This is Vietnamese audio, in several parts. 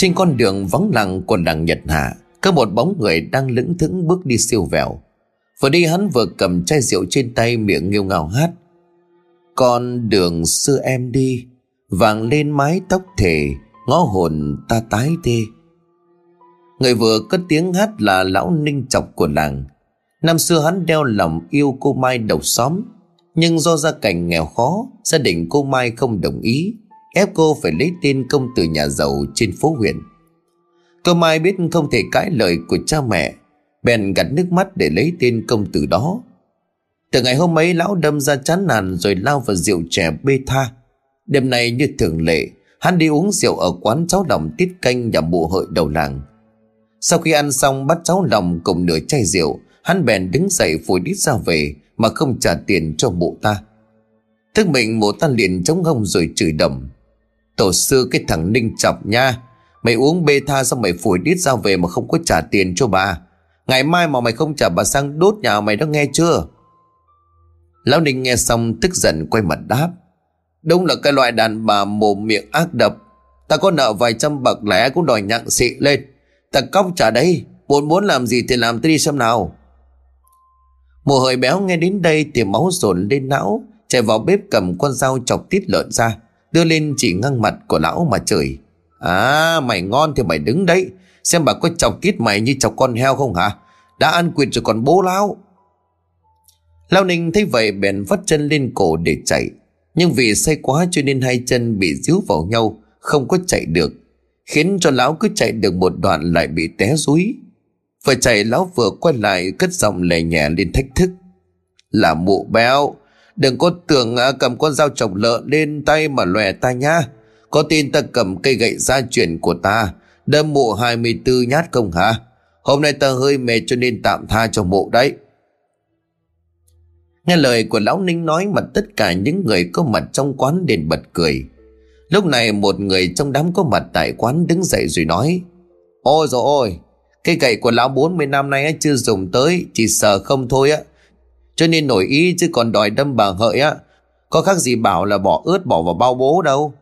Trên con đường vắng lặng của làng Nhật Hà, có một bóng người đang lững thững bước đi siêu vẹo. Vừa đi hắn vừa cầm chai rượu trên tay, miệng nghêu ngào hát: con đường xưa em đi, vàng lên mái tóc thề, ngó hồn ta tái tê. Người vừa cất tiếng hát là lão Ninh Chọc của làng. Năm xưa hắn đeo lòng yêu cô Mai đầu xóm, nhưng do gia cảnh nghèo khó, gia đình cô Mai không đồng ý, ép cô phải lấy tên công tử nhà giàu trên phố huyện. Cô Mai biết không thể cãi lời của cha mẹ, bèn gạt nước mắt để lấy tên công tử đó. Từ ngày hôm ấy, lão đâm ra chán nản rồi lao vào rượu chè bê tha. Đêm nay như thường lệ, hắn đi uống rượu ở quán cháu Lòng tiết canh nhà mụ hợi đầu làng. Sau khi ăn xong bắt cháu Lòng cùng nửa chai rượu, hắn bèn đứng dậy phủi đít ra về mà không trả tiền cho mụ ta. Thức mình, mụ ta liền chống hông rồi chửi đầm: tổ sư cái thằng Ninh Chọc nha, mày uống bê tha xong mày phủi đít ra về mà không có trả tiền cho bà. Ngày mai mà mày không trả bà sang đốt nhà mày đó, nghe chưa? Lão Ninh nghe xong tức giận quay mặt đáp: đúng là cái loại đàn bà mồm miệng ác độc. Ta có nợ vài trăm bạc lẻ cũng đòi nhặng xị lên. Ta cóc trả đây, muốn muốn làm gì thì làm, tôi đi xem nào. Mụ hợi béo nghe đến đây thì máu dồn lên não, chạy vào bếp cầm con dao chọc tít lợn ra, đưa lên chỉ ngang mặt của lão mà chửi: à, mày ngon thì mày đứng đấy, xem bà có chọc tít mày như chọc con heo không hả? Đã ăn quỵt rồi còn bố lão. Lão Ninh thấy vậy bèn vắt chân lên cổ để chạy, nhưng vì say quá cho nên hai chân bị díu vào nhau, không có chạy được, khiến cho lão cứ chạy được một đoạn lại bị té dúi. Vừa chạy lão vừa quay lại cất giọng lè nhẹ lên thách thức: là mụ béo, đừng có tưởng cầm con dao chọc lợn lên tay mà lòe ta nhá. Có tin ta cầm cây gậy gia truyền của ta đâm mụ 24 nhát không hả? Hôm nay ta hơi mệt cho nên tạm tha cho mụ đấy. Nghe lời của lão Ninh nói mà tất cả những người có mặt trong quán đền bật cười. Lúc này một người trong đám có mặt tại quán đứng dậy rồi nói: ôi dồi ôi, cái gậy của lão 40 năm nay chưa dùng tới, chỉ sợ không thôi á, cho nên nổi ý chứ còn đòi đâm bà hợi á, có khác gì bảo là bỏ ướt bỏ vào bao bố đâu.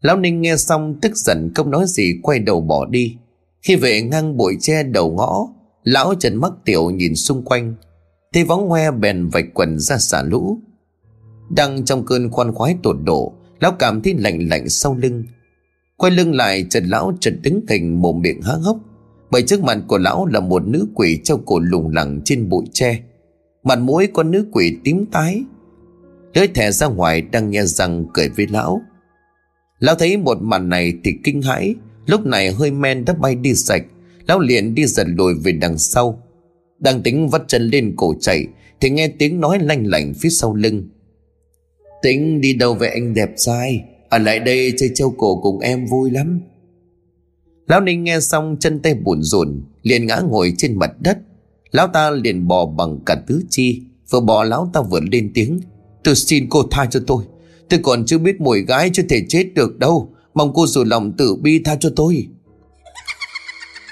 Lão Ninh nghe xong tức giận không nói gì, quay đầu bỏ đi. Khi về ngang bụi tre đầu ngõ, lão trần mắc tiểu nhìn xung quanh, thấy vắng hoe bèn vạch quần ra xả lũ. Đang trong cơn khoan khoái tột độ, lão cảm thấy lạnh lạnh sau lưng. Quay lưng lại, chợt lão chợt đứng hình mồm miệng há hốc, bởi trước mặt của lão là một nữ quỷ treo cổ lủng lẳng trên bụi tre. Mặt mũi con nữ quỷ tím tái, lưỡi thè ra ngoài, đang nhe răng cười với lão. Lão thấy một màn này thì kinh hãi, lúc này hơi men đã bay đi sạch, lão liền đi giật lùi về đằng sau. Đang tính vắt chân lên cổ chạy thì nghe tiếng nói lanh lảnh phía sau lưng: tính đi đâu về anh đẹp trai, ở lại đây chơi treo cổ cùng em vui lắm. Lão Ninh nghe xong chân tay bủn rủn, liền ngã ngồi trên mặt đất. Lão ta liền bò bằng cả tứ chi, vừa bò lão ta vừa lên tiếng: tôi xin cô tha cho tôi còn chưa biết mùi gái, chưa thể chết được đâu, mong cô dù lòng tử bi tha cho tôi.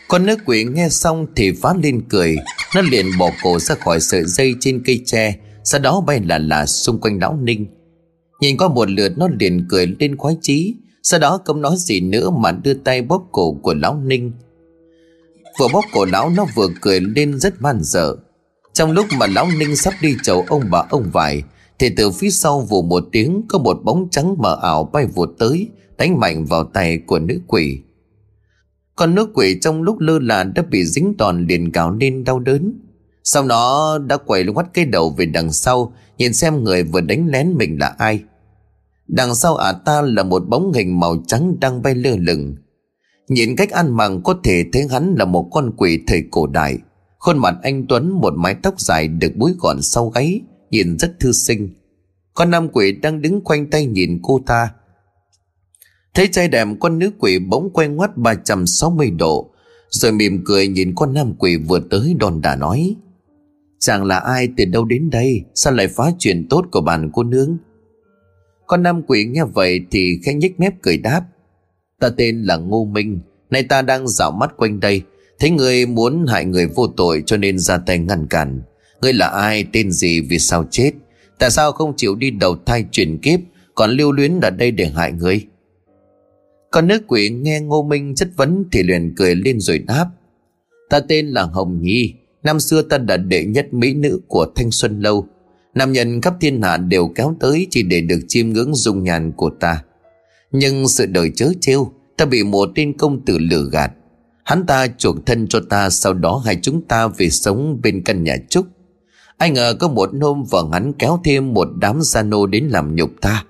Con nữ quỷ nghe xong thì phá lên cười, nó liền bỏ cổ ra khỏi sợi dây trên cây tre, sau đó bay là xung quanh lão Ninh. Nhìn qua một lượt, nó liền cười lên khoái chí, sau đó không nói gì nữa mà đưa tay bóp cổ của lão Ninh. Vừa bóp cổ lão, nó vừa cười lên rất man dở. Trong lúc mà lão Ninh sắp đi chầu ông bà ông vải thì từ phía sau vù một tiếng, có một bóng trắng mờ ảo bay vụt tới, đánh mạnh vào tay của nữ quỷ. Con nữ quỷ trong lúc lơ là đã bị dính đòn, liền gào lên đau đớn. Sau đó đã quay ngoắt cái đầu về đằng sau, nhìn xem người vừa đánh lén mình là ai. Đằng sau ả ta là một bóng hình màu trắng đang bay lơ lửng. Nhìn cách ăn mặc có thể thấy hắn là một con quỷ thời cổ đại. Khuôn mặt anh tuấn, một mái tóc dài được búi gọn sau gáy, nhìn rất thư sinh. Con nam quỷ đang đứng khoanh tay nhìn cô ta. Thấy trai đẹp, con nữ quỷ bỗng quay ngoắt 360 độ, rồi mỉm cười nhìn con nam quỷ vừa tới đòn đả nói: chàng là ai, từ đâu đến đây, sao lại phá chuyện tốt của bạn cô nương? Con nam quỷ nghe vậy thì khẽ nhếch mép cười đáp: ta tên là Ngô Minh, nay ta đang dạo mắt quanh đây, thấy người muốn hại người vô tội cho nên ra tay ngăn cản. Ngươi là ai, tên gì, vì sao chết, tại sao không chịu đi đầu thai chuyển kiếp, còn lưu luyến ở đây để hại người? Con nữ quỷ nghe Ngô Minh chất vấn thì liền cười lên rồi đáp: Ta tên là Hồng Nhi, năm xưa ta đã đệ nhất mỹ nữ của Thanh Xuân Lâu. Nam nhân khắp thiên hạ đều kéo tới chỉ để được chiêm ngưỡng dung nhan của ta. Nhưng sự đời chớ trêu, ta bị một tên công tử lừa gạt. Hắn ta chuộc thân cho ta, sau đó hai chúng ta về sống bên căn nhà trúc. Ai ngờ có một hôm vợ hắn kéo thêm một đám gia nô đến làm nhục ta.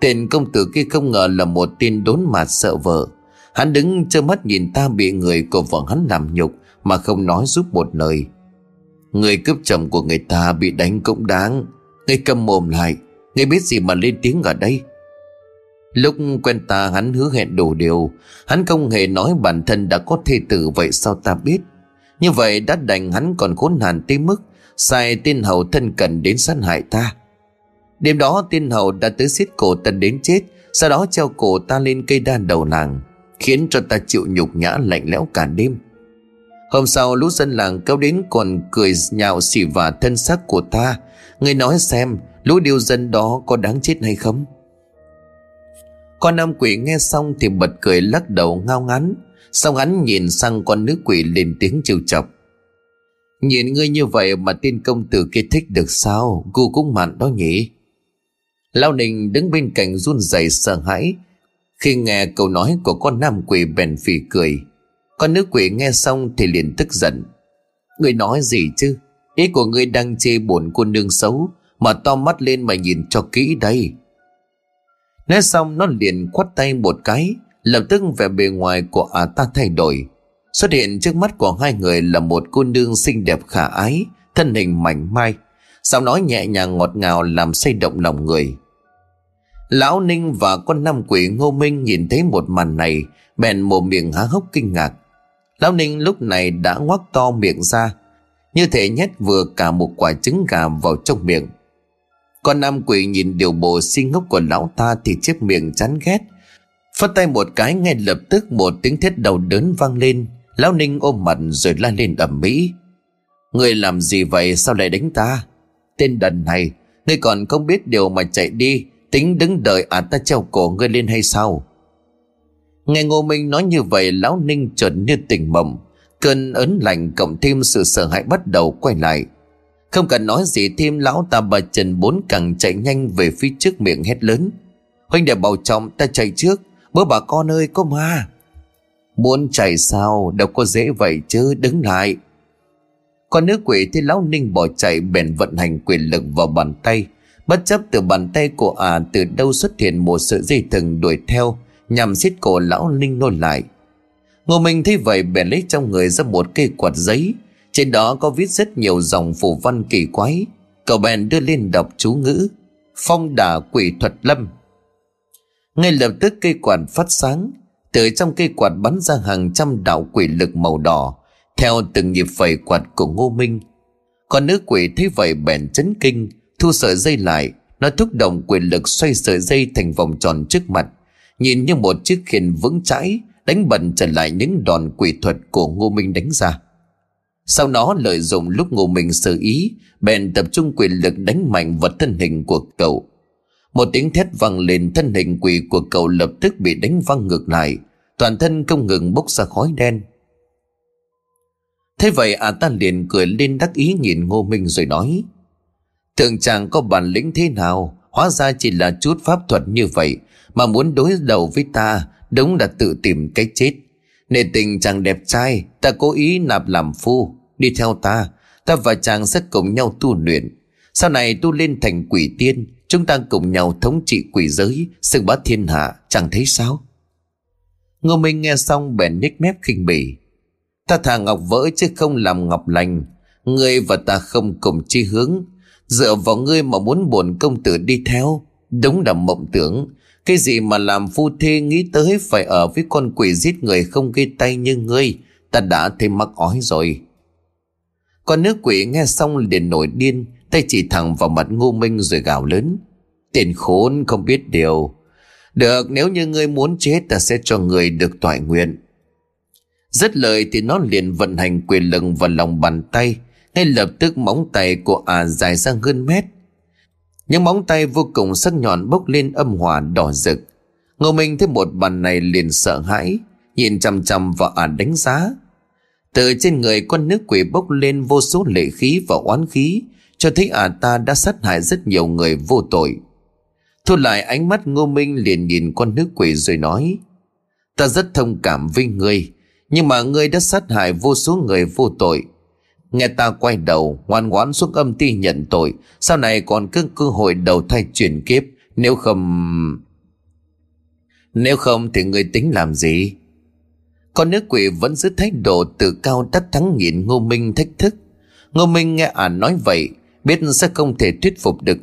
Tên công tử kia không ngờ là một tên đốn mặt sợ vợ. Hắn đứng trơ mắt nhìn ta bị người của vợ hắn làm nhục mà không nói giúp một lời. Người cướp chồng của người ta bị đánh cũng đáng. Ngươi câm mồm lại, ngươi biết gì mà lên tiếng ở đây. Lúc quen ta hắn hứa hẹn đủ điều. Hắn không hề nói bản thân đã có thê tử, vậy sao ta biết. Như vậy đã đành hắn còn khốn nạn tới mức sai tên hầu thân cận đến sát hại ta. Đêm đó tên hầu đã tới xiết cổ ta đến chết, sau đó treo cổ ta lên cây đa đầu làng, khiến cho ta chịu nhục nhã lạnh lẽo cả đêm. Hôm sau lũ dân làng kéo đến còn cười nhạo xỉ vả thân xác của ta. Ngươi nói xem lũ điêu dân đó có đáng chết hay không. Con nam quỷ nghe xong thì bật cười lắc đầu ngao ngán. Xong hắn nhìn sang con nữ quỷ lên tiếng trêu chọc: Nhìn ngươi như vậy mà tên công tử kia thích được sao? Cô cũng mặn đó nhỉ. Lão Ninh đứng bên cạnh run rẩy sợ hãi khi nghe câu nói của con nam quỷ, bèn phì cười. Con nữ quỷ nghe xong thì liền tức giận: Ngươi nói gì chứ? Ý của ngươi đang chê bổn cô nương xấu mà to mắt lên mà nhìn cho kỹ đây. Nói xong nó liền quát tay một cái. Lập tức vẻ bề ngoài của ả ta thay đổi. Xuất hiện trước mắt của hai người là một cô nương xinh đẹp khả ái, thân hình mảnh mai, giọng nói nhẹ nhàng ngọt ngào làm say động lòng người. Lão Ninh và con nam quỷ Ngô Minh nhìn thấy một màn này bèn mồm miệng há hốc kinh ngạc. Lão Ninh lúc này đã ngoác to miệng ra, như thể nhét vừa cả một quả trứng gà vào trong miệng. Con nam quỷ nhìn điều bộ si ngốc của lão ta thì chép miệng chán ghét. Phất tay một cái, ngay lập tức một tiếng thét đau đớn vang lên. Lão Ninh ôm mặt rồi la lên ầm ĩ: Ngươi làm gì vậy? Sao lại đánh ta? Tên đần này, ngươi còn không biết điều mà chạy đi, tính đứng đợi ta treo cổ ngươi lên hay sao? Nghe Ngô Minh nói như vậy, lão Ninh chợt như tỉnh mộng, cơn ớn lạnh cộng thêm sự sợ hãi bắt đầu quay lại. Không cần nói gì thêm, lão ta bà trần bốn cẳng chạy nhanh về phía trước, miệng hét lớn: Huynh đệ bảo trọng, ta chạy trước. Bố bà con ơi, có ma! Muốn chạy sao? Đâu có dễ vậy chứ, đứng lại! Con nữ quỷ thấy lão Ninh bỏ chạy bèn vận hành quyền lực vào bàn tay. Bất chấp từ bàn tay của ả từ đâu xuất hiện một sợi dây thừng đuổi theo, nhằm xiết cổ lão Ninh nô lại. Ngô Minh thấy vậy bèn lấy trong người ra một cây quạt giấy, trên đó có viết rất nhiều dòng phù văn kỳ quái. Cậu bèn đưa lên đọc chú ngữ: Phong đả quỷ thuật lâm. Ngay lập tức cây quạt phát sáng, từ trong cây quạt bắn ra hàng trăm đạo quỷ lực màu đỏ theo từng nhịp phẩy quạt của Ngô Minh. Con nữ quỷ thấy vậy bèn chấn kinh, thu sợi dây lại. Nó thúc động quyền lực xoay sợi dây thành vòng tròn trước mặt, nhìn như một chiếc khiên vững chãi, đánh bật trở lại những đòn quỷ thuật của Ngô Minh đánh ra. Sau đó lợi dụng lúc Ngô Minh sơ ý, bèn tập trung quyền lực đánh mạnh vào thân hình của cậu. Một tiếng thét vang lên, thân hình quỷ của cậu lập tức bị đánh văng ngược lại, toàn thân không ngừng bốc ra khói đen. Thế vậy ta liền cười lên đắc ý nhìn Ngô Minh rồi nói: Thượng chàng có bản lĩnh thế nào? Hóa ra chỉ là chút pháp thuật như vậy mà muốn đối đầu với ta, đúng là tự tìm cái chết. Nể tình chàng đẹp trai, ta cố ý nạp làm phu. Đi theo ta, ta và chàng sẽ cùng nhau tu luyện. Sau này tu lên thành quỷ tiên, chúng ta cùng nhau thống trị quỷ giới, xưng bá thiên hạ, chẳng thấy sao? Ngô Minh nghe xong bèn nhếch mép khinh bỉ: Ta thà ngọc vỡ chứ không làm ngọc lành. Ngươi và ta không cùng chí hướng, dựa vào ngươi mà muốn bổn công tử đi theo, đúng là mộng tưởng. Cái gì mà làm phu thê, nghĩ tới phải ở với con quỷ giết người không gây tay như ngươi, ta đã thấy mắc ói rồi. Con nữ quỷ nghe xong liền nổi điên, tay chỉ thẳng vào mặt Ngô Minh rồi gào lớn: Tên khốn không biết điều! Được, nếu như ngươi muốn chết ta sẽ cho ngươi được toại nguyện. Dứt lời thì nó liền vận hành quyền lực vào lòng bàn tay. Ngay lập tức móng tay của dài ra hơn mét, những móng tay vô cùng sắc nhọn bốc lên âm hỏa đỏ rực. Ngô Minh thấy một bàn này liền sợ hãi, nhìn chằm chằm vào đánh giá. Từ trên người con nước quỷ bốc lên vô số lệ khí và oán khí, cho thấy ta đã sát hại rất nhiều người vô tội. Thu lại ánh mắt, Ngô Minh liền nhìn con nước quỷ rồi nói: Ta rất thông cảm với ngươi, nhưng mà ngươi đã sát hại vô số người vô tội. Nghe ta quay đầu, ngoan ngoãn xuống âm ti nhận tội, sau này còn cứ cơ hội đầu thai chuyển kiếp, nếu không thì ngươi tính làm gì? Con nước quỷ vẫn giữ thái độ tự cao đắc thắng nhìn Ngô Minh thách thức. Ngô Minh nghe nói vậy, biết sẽ không thể thuyết phục được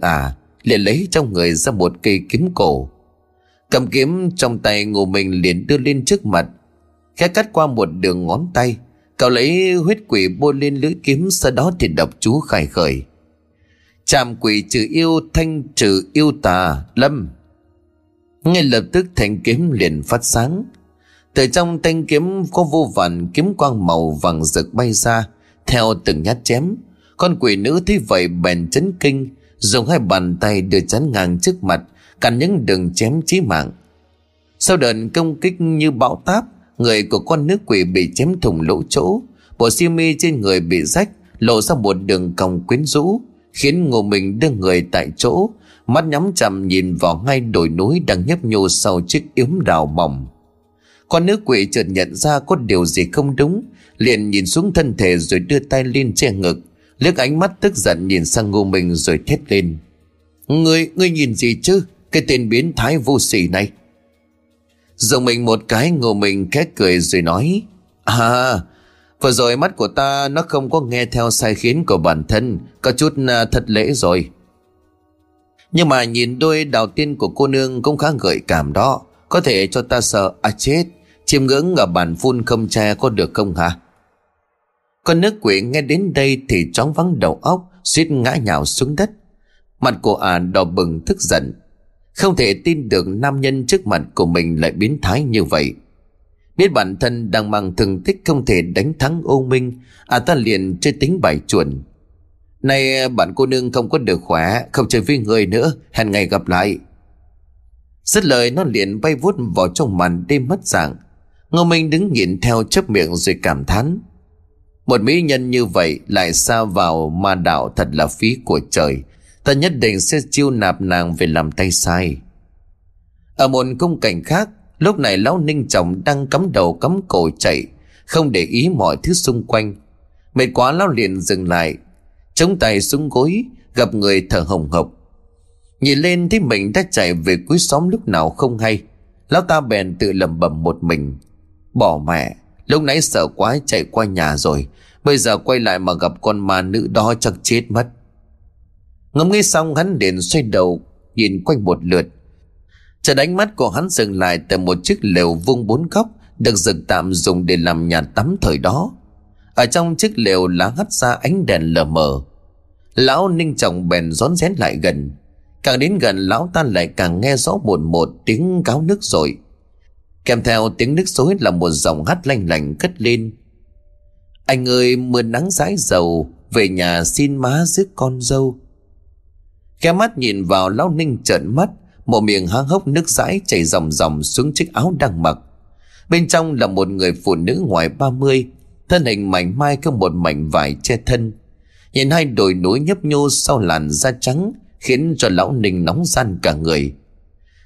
liền lấy trong người ra một cây kiếm cổ. Cầm kiếm trong tay, Ngô Minh liền đưa lên trước mặt, khẽ cắt qua một đường ngón tay, cậu lấy huyết quỷ bôi lên lưỡi kiếm, sau đó thì đọc chú khải khởi: Trảm quỷ trừ yêu, thanh trừ yêu tà, lâm. Ngay lập tức thanh kiếm liền phát sáng. Từ trong thanh kiếm có vô vàn kiếm quang màu vàng rực bay ra theo từng nhát chém. Con quỷ nữ thấy vậy bèn chấn kinh, dùng hai bàn tay đưa chắn ngang trước mặt, cản những đường chém chí mạng. Sau đợt công kích như bão táp, người của con nước quỷ bị chém thủng lỗ chỗ, bộ xi mi trên người bị rách, lộ ra một đường cong quyến rũ, khiến Ngô Minh đưa người tại chỗ, mắt nhắm chằm nhìn vào ngay đồi núi đang nhấp nhô sau chiếc yếm đào mỏng. Con nước quỷ chợt nhận ra có điều gì không đúng, liền nhìn xuống thân thể rồi đưa tay lên che ngực, liếc ánh mắt tức giận nhìn sang Ngô Minh rồi thét lên: Ngươi nhìn gì chứ, cái tên biến thái vô sỉ này! Dùng mình một cái, Ngô Minh khét cười rồi nói: Vừa rồi mắt của ta nó không có nghe theo sai khiến của bản thân, có chút thật lễ rồi. Nhưng mà nhìn đôi đầu tiên của cô nương cũng khá gợi cảm đó, có thể cho ta sợ chết, chiêm ngưỡng ở bàn phun không che có được không hả? Con nước quỷ nghe đến đây thì choáng vắng đầu óc, suýt ngã nhào xuống đất. Mặt của đỏ bừng tức giận, không thể tin được nam nhân trước mặt của mình lại biến thái như vậy. Biết bản thân đang mang thương tích không thể đánh thắng Ô Minh, ta liền chơi tính bài chuẩn: Này bạn cô nương không có được khỏe, không chơi với người nữa, hẹn ngày gặp lại. Dứt lời nó liền bay vút vào trong màn đêm mất dạng. Ngô Minh đứng nhìn theo chớp miệng rồi cảm thán: Một mỹ nhân như vậy lại xa vào ma đạo, thật là phí của trời. Ta nhất định sẽ chiêu nạp nàng về làm tay sai. Ở một khung cảnh khác, lúc này lão Ninh Trọng đang cắm đầu cắm cổ chạy, không để ý mọi thứ xung quanh. Mệt quá, lão liền dừng lại, chống tay xuống gối, gặp người thở hồng hộc. Nhìn lên thấy mình đã chạy về cuối xóm lúc nào không hay, lão ta bèn tự lẩm bẩm một mình: Bỏ mẹ, lúc nãy sợ quá chạy qua nhà rồi, bây giờ quay lại mà gặp con ma nữ đó chắc chết mất. Ngẫm nghĩ xong, hắn liền xoay đầu nhìn quanh một lượt. Chợt ánh mắt của hắn dừng lại tại một chiếc lều vuông bốn góc được dựng tạm dùng để làm nhà tắm thời đó. Ở trong chiếc lều lá hắt ra ánh đèn lờ mờ. Lão Ninh Trọng bèn rón rén lại gần. Càng đến gần, lão ta lại càng nghe rõ một tiếng gáo nước rồi, kèm theo tiếng nước xối là một giọng hát lanh lảnh cất lên: Anh ơi mưa nắng rãi dầu, về nhà xin má rước con dâu. Khẽ mắt nhìn vào, lão Ninh trợn mắt, một miệng há hốc nước dãi chảy ròng ròng xuống chiếc áo đang mặc. Bên trong là một người phụ nữ ngoài 30, thân hình mảnh mai có một mảnh vải che thân. Nhìn hai đồi núi nhấp nhô sau làn da trắng khiến cho lão Ninh nóng ran cả người.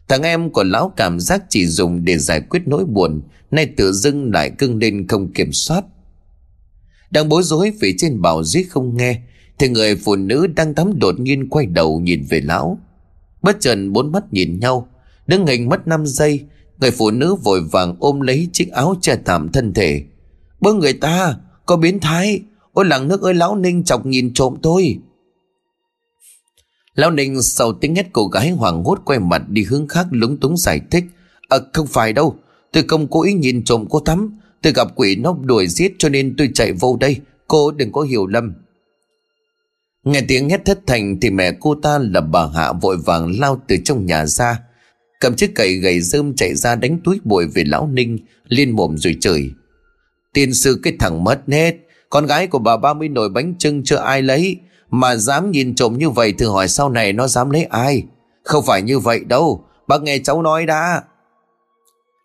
Thằng em của lão cảm giác chỉ dùng để giải quyết nỗi buồn nay tự dưng lại cưng lên không kiểm soát. Đang bối rối vì trên bảo dưới không nghe thì người phụ nữ đang tắm đột nhiên quay đầu nhìn về lão. Bất chợt bốn mắt nhìn nhau, đứng hình mất 5 giây, người phụ nữ vội vàng ôm lấy chiếc áo che tạm thân thể. Bớ người ta, có biến thái! Ôi làng nước ơi, lão Ninh Chọc nhìn trộm tôi! Lão Ninh sau tiếng hét cô gái hoảng hốt quay mặt đi hướng khác, lúng túng giải thích: Không phải đâu, tôi không cố ý nhìn trộm cô tắm, tôi gặp quỷ nó đuổi giết cho nên tôi chạy vô đây, cô đừng có hiểu lầm. Nghe tiếng hét thất thành thì mẹ cô ta là bà Hạ vội vàng lao từ trong nhà ra, cầm chiếc cày gầy rơm chạy ra đánh túi bụi về lão Ninh, liên mồm rồi chửi: Tiên sư cái thằng mất nết, con gái của bà 30 nồi bánh chưng chưa ai lấy, mà dám nhìn trộm như vậy thử hỏi sau này nó dám lấy ai. Không phải như vậy đâu, bác nghe cháu nói đã.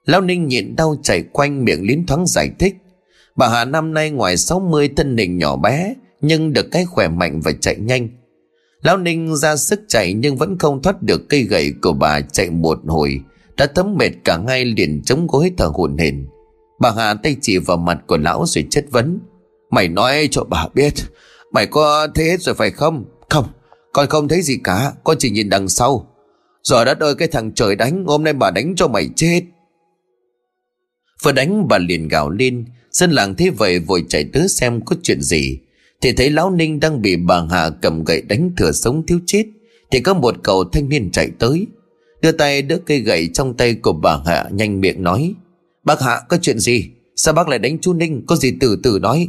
Lão Ninh nhịn đau chảy quanh miệng liến thoáng giải thích. Bà Hà năm nay ngoài 60, thân hình nhỏ bé nhưng được cái khỏe mạnh và chạy nhanh. Lão Ninh ra sức chạy nhưng vẫn không thoát được cây gậy của bà. Chạy một hồi đã thấm mệt cả ngay, liền chống gối thở hổn hển. Bà Hà tay chỉ vào mặt của lão rồi chất vấn. Mày nói cho bà biết, mày có thế hết rồi phải không? Không, con không thấy gì cả, con chỉ nhìn đằng sau. Giờ đất ơi, cái thằng trời đánh, hôm nay bà đánh cho mày chết. Vừa đánh bà liền gào lên. Dân làng thế vậy vội chạy tới xem có chuyện gì, thì thấy lão Ninh đang bị bà Hà cầm gậy đánh thừa sống thiếu chết. Thì có một cậu thanh niên chạy tới, đưa tay đỡ cây gậy trong tay của bà Hạ, nhanh miệng nói. Bác Hạ, có chuyện gì? Sao bác lại đánh chú Ninh? Có gì từ từ nói.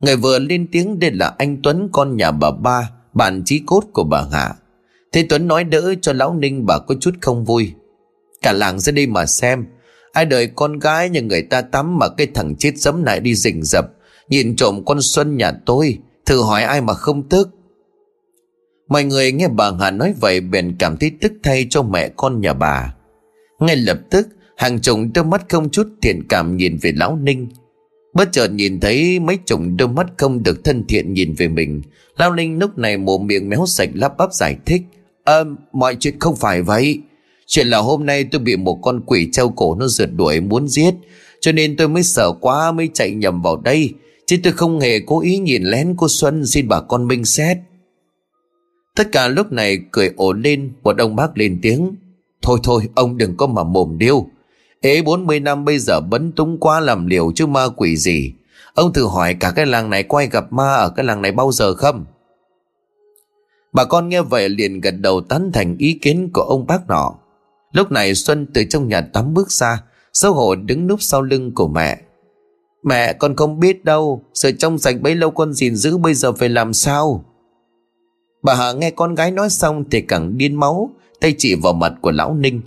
Người vừa lên tiếng đây là anh Tuấn, con nhà bà Ba, bạn chí cốt của bà Hạ. Thế Tuấn nói đỡ cho lão Ninh, bà có chút không vui. Cả làng ra đây mà xem, ai đời con gái nhà người ta tắm mà cái thằng chết dẫm lại đi rình rập, nhìn trộm con Xuân nhà tôi, thử hỏi ai mà không tức. Mọi người nghe bà Hà nói vậy bèn cảm thấy tức thay cho mẹ con nhà bà. Ngay lập tức hàng chục đôi mắt không chút thiện cảm nhìn về lão Ninh. Bất chợt nhìn thấy mấy chục đôi mắt không được thân thiện nhìn về mình, lão Ninh lúc này mồm miệng méo sạch lắp bắp giải thích. Mọi chuyện không phải vậy. Chuyện là hôm nay tôi bị một con quỷ treo cổ nó rượt đuổi muốn giết, cho nên tôi mới sợ quá mới chạy nhầm vào đây, chứ tôi không hề cố ý nhìn lén cô Xuân, xin bà con minh xét. Tất cả lúc này cười ồ lên. Một ông bác lên tiếng. Thôi ông đừng có mà mồm điêu. Ế 40 năm bây giờ bấn túng quá làm liều chứ ma quỷ gì. Ông thử hỏi cả cái làng này có ai gặp ma ở cái làng này bao giờ không? Bà con nghe vậy liền gật đầu tán thành ý kiến của ông bác nọ. Lúc này Xuân từ trong nhà tắm bước ra, xấu hổ đứng núp sau lưng của mẹ. Mẹ, con không biết đâu, sự trong sạch bấy lâu con gìn giữ, bây giờ phải làm sao? Bà Hà nghe con gái nói xong thì càng điên máu, tay chỉ vào mặt của lão Ninh.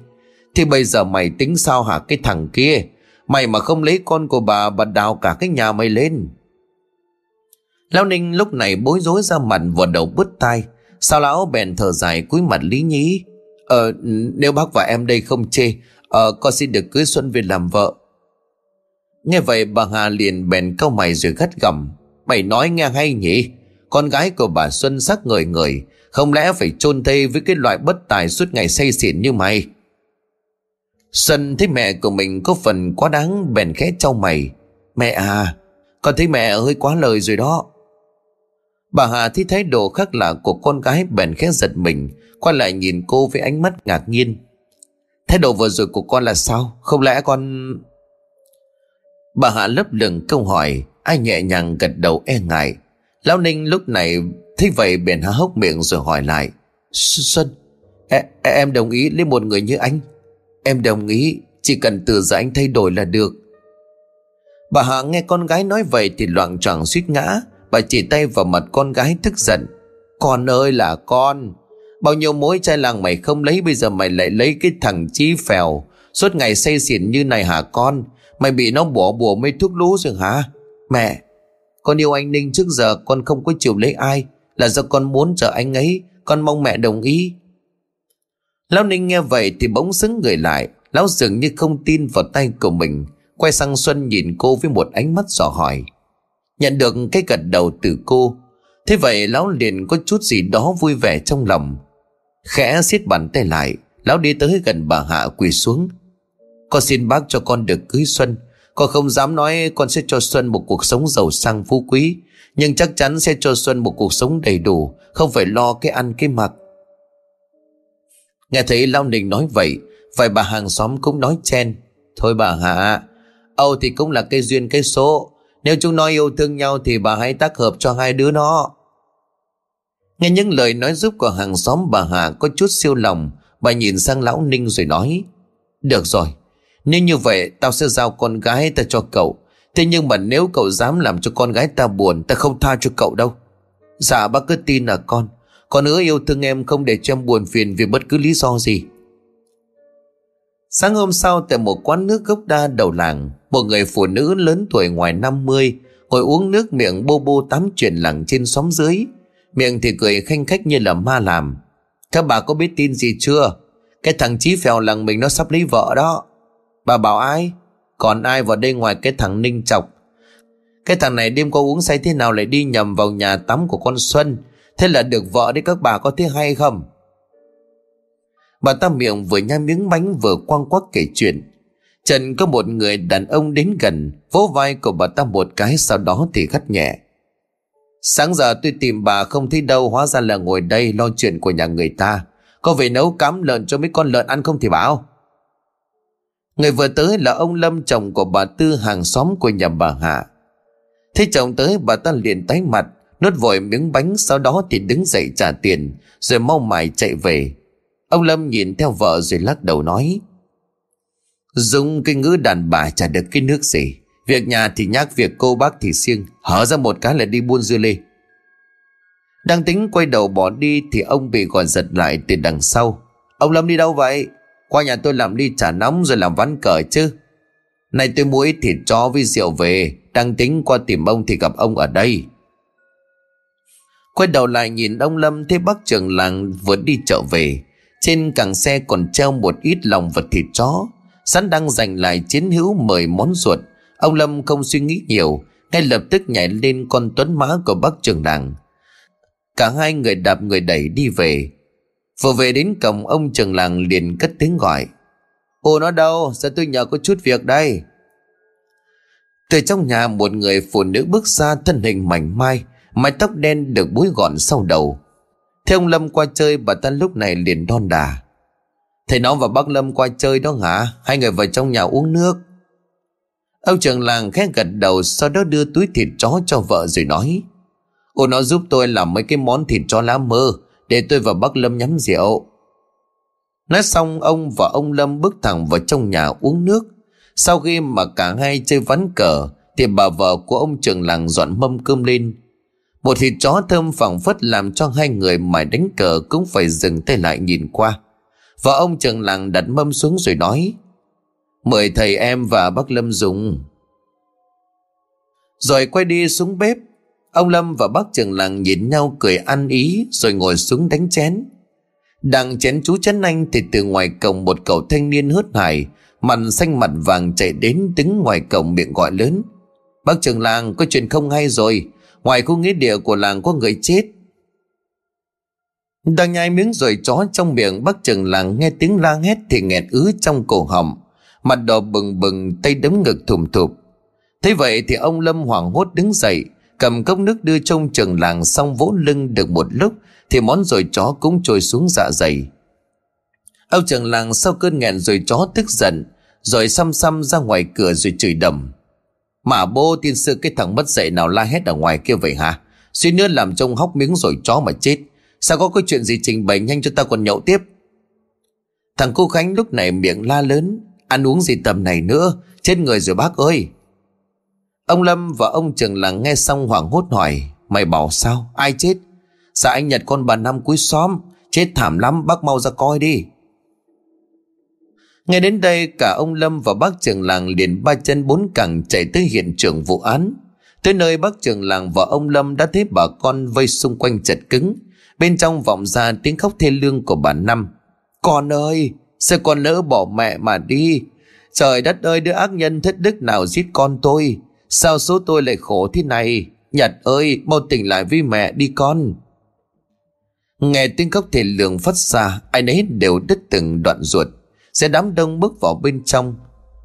Thì bây giờ mày tính sao hả cái thằng kia? Mày mà không lấy con của bà đào cả cái nhà mày lên. Lão Ninh lúc này bối rối ra mặt, vào đầu bứt tai. Sao lão bèn thở dài cúi mặt lý nhí. Nếu bác và em đây không chê, con xin được cưới Xuân về làm vợ. Nghe vậy bà Hà liền bèn cau mày rồi gắt gỏng. Mày nói nghe hay nhỉ? Con gái của bà Xuân sắc người, không lẽ phải chôn thây với cái loại bất tài suốt ngày say xỉn như mày? Xuân thấy mẹ của mình có phần quá đáng bèn khẽ chau mày. Mẹ à, con thấy mẹ hơi quá lời rồi đó. Bà Hà thấy thái độ khác lạ của con gái bèn khẽ giật mình, quay lại nhìn cô với ánh mắt ngạc nhiên. Thái độ vừa rồi của con là sao? Không lẽ con... Bà Hà lấp lửng câu hỏi, ai nhẹ nhàng gật đầu e ngại. Lão Ninh lúc này thấy vậy bèn há hốc miệng rồi hỏi lại. Xuân, em đồng ý lấy một người như anh? Em đồng ý, chỉ cần từ giờ anh thay đổi là được. Bà Hà nghe con gái nói vậy thì loạng choạng suýt ngã. Bà chỉ tay vào mặt con gái tức giận. Con ơi là con, bao nhiêu mối trai làng mày không lấy, bây giờ mày lại lấy cái thằng Chí Phèo suốt ngày say xỉn như này hả con? Mày bị nó bỏ bùa mê thuốc lú rồi hả? Mẹ, con yêu anh Ninh trước giờ con không có chịu lấy ai, là do con muốn chờ anh ấy, con mong mẹ đồng ý. Lão Ninh nghe vậy thì bỗng sững người lại. Lão dường như không tin vào tay của mình, quay sang Xuân nhìn cô với một ánh mắt dò hỏi. Nhận được cái gật đầu từ cô, thế vậy lão liền có chút gì đó vui vẻ trong lòng. Khẽ siết bàn tay lại, lão đi tới gần bà Hạ quỳ xuống. Con xin bác cho con được cưới Xuân. Con không dám nói con sẽ cho Xuân một cuộc sống giàu sang phú quý, nhưng chắc chắn sẽ cho Xuân một cuộc sống đầy đủ, không phải lo cái ăn cái mặc. Nghe thấy lão Ninh nói vậy, vài bà hàng xóm cũng nói chen. Thôi bà Hạ, âu thì cũng là cái duyên cái số, nếu chúng nó yêu thương nhau thì bà hãy tác hợp cho hai đứa nó. Nghe những lời nói giúp của hàng xóm, bà Hà có chút siêu lòng. Bà nhìn sang lão Ninh rồi nói. Được rồi, nếu như vậy tao sẽ giao con gái ta cho cậu. Thế nhưng mà nếu cậu dám làm cho con gái ta buồn, ta không tha cho cậu đâu. Dạ bác cứ tin là con hứa yêu thương em, không để cho em buồn phiền vì bất cứ lý do gì. Sáng hôm sau, tại một quán nước gốc đa đầu làng, một người phụ nữ lớn tuổi ngoài 50 ngồi uống nước, miệng bô bô tám chuyện làng trên xóm dưới, miệng thì cười khanh khách như là ma làm. Các bà có biết tin gì chưa? Cái thằng Chí Phèo làng mình nó sắp lấy vợ đó. Bà bảo ai? Còn ai vào đây ngoài cái thằng Ninh Chọc? Cái thằng này đêm có uống say thế nào lại đi nhầm vào nhà tắm của con Xuân. Thế là được vợ đấy, các bà có thấy hay không? Bà ta miệng vừa nhai miếng bánh vừa quăng quắc kể chuyện. Trần có một người đàn ông đến gần, vỗ vai của bà ta một cái, sau đó thì gắt nhẹ. Sáng giờ tôi tìm bà không thấy đâu, hóa ra là ngồi đây lo chuyện của nhà người ta. Có về nấu cám lợn cho mấy con lợn ăn không thì bảo. Người vừa tới là ông Lâm, chồng của bà Tư, hàng xóm của nhà bà Hạ. Thấy chồng tới, bà ta liền tái mặt, nuốt vội miếng bánh, sau đó thì đứng dậy trả tiền rồi mau mải chạy về. Ông Lâm nhìn theo vợ rồi lắc đầu nói, dùng cái ngữ đàn bà chả được cái nước gì. Việc nhà thì nhắc, việc cô bác thì siêng, hở ra một cái là đi buôn dưa lê. Đang tính quay đầu bỏ đi thì ông bị gọi giật lại từ đằng sau. Ông Lâm đi đâu vậy? Qua nhà tôi làm ly trà nóng rồi làm ván cờ chứ. Này tôi mua ít thịt chó với rượu về, đang tính qua tìm ông thì gặp ông ở đây. Quay đầu lại nhìn ông Lâm thấy bác trưởng làng vừa đi chợ về, trên càng xe còn treo một ít lòng vật thịt chó sẵn đang giành lại chiến hữu mời món ruột. Ông Lâm không suy nghĩ nhiều, ngay lập tức nhảy lên con tuấn mã của bác trưởng làng. Cả hai người đạp người đẩy đi về. Vừa về đến cổng, ông trưởng làng liền cất tiếng gọi, ô nó đâu, giờ tôi nhờ có chút việc đây. Từ trong nhà một người phụ nữ bước ra, thân hình mảnh mai, mái tóc đen được búi gọn sau đầu. Theo ông Lâm qua chơi, bà ta lúc này liền đon đà, thầy nó và bác Lâm qua chơi đó hả? Hai người vào trong nhà uống nước. Ông trưởng làng khẽ gật đầu, sau đó đưa túi thịt chó cho vợ rồi nói, ô nó giúp tôi làm mấy cái món thịt chó lá mơ để tôi và bác Lâm nhắm rượu. Nói xong, ông và ông Lâm bước thẳng vào trong nhà uống nước. Sau khi mà cả hai chơi ván cờ thì bà vợ của ông trưởng làng dọn mâm cơm lên. Một thịt chó thơm phảng phất làm cho hai người mải đánh cờ cũng phải dừng tay lại nhìn qua. Vợ ông trưởng làng đặt mâm xuống rồi nói, mời thầy em và bác Lâm dùng. Rồi quay đi xuống bếp. Ông Lâm và bác trưởng làng nhìn nhau cười ăn ý rồi ngồi xuống đánh chén. Đang chén chú chén anh thì từ ngoài cổng một cậu thanh niên hớt hải, mặt xanh mặt vàng chạy đến đứng ngoài cổng miệng gọi lớn, bác trưởng làng có chuyện không hay rồi, ngoài khu nghĩa địa của làng có người chết. Đang nhai miếng rồi chó trong miệng, bác trưởng làng nghe tiếng la hét thì nghẹt ứ trong cổ họng, mặt đỏ bừng bừng, tay đấm ngực thùm thụp. Thế vậy thì ông Lâm hoảng hốt đứng dậy, cầm cốc nước đưa cho ông trưởng làng, xong vỗ lưng được một lúc thì món dồi chó cũng trôi xuống dạ dày. Ông trưởng làng sau cơn nghẹn dồi chó tức giận, rồi xăm xăm ra ngoài cửa rồi chửi đầm, mà bố tiên sư, cái thằng mất dạy nào la hét ở ngoài kia vậy hả? Suýt nữa làm trông hóc miếng dồi chó mà chết. Sao có chuyện gì trình bày nhanh cho ta còn nhậu tiếp. Thằng cô Khánh lúc này miệng la lớn, ăn uống gì tầm này nữa, chết người rồi bác ơi. Ông Lâm và ông trưởng làng nghe xong hoảng hốt hỏi, mày bảo sao? Ai chết? Dạ anh Nhật con bà Năm cuối xóm, chết thảm lắm, bác mau ra coi đi. Nghe đến đây cả ông Lâm và bác trưởng làng liền ba chân bốn cẳng chạy tới hiện trường vụ án. Tới nơi, bác trưởng làng và ông Lâm đã thấy bà con vây xung quanh chật cứng. Bên trong vọng ra tiếng khóc thê lương của bà Năm, con ơi, sao con lỡ bỏ mẹ mà đi? Trời đất ơi, đứa ác nhân thất đức nào giết con tôi? Sao số tôi lại khổ thế này? Nhật ơi, mau tỉnh lại với mẹ đi con. Nghe tiếng khóc thê lương phát ra, ai nấy đều đứt từng đoạn ruột. Sẽ đám đông bước vào bên trong.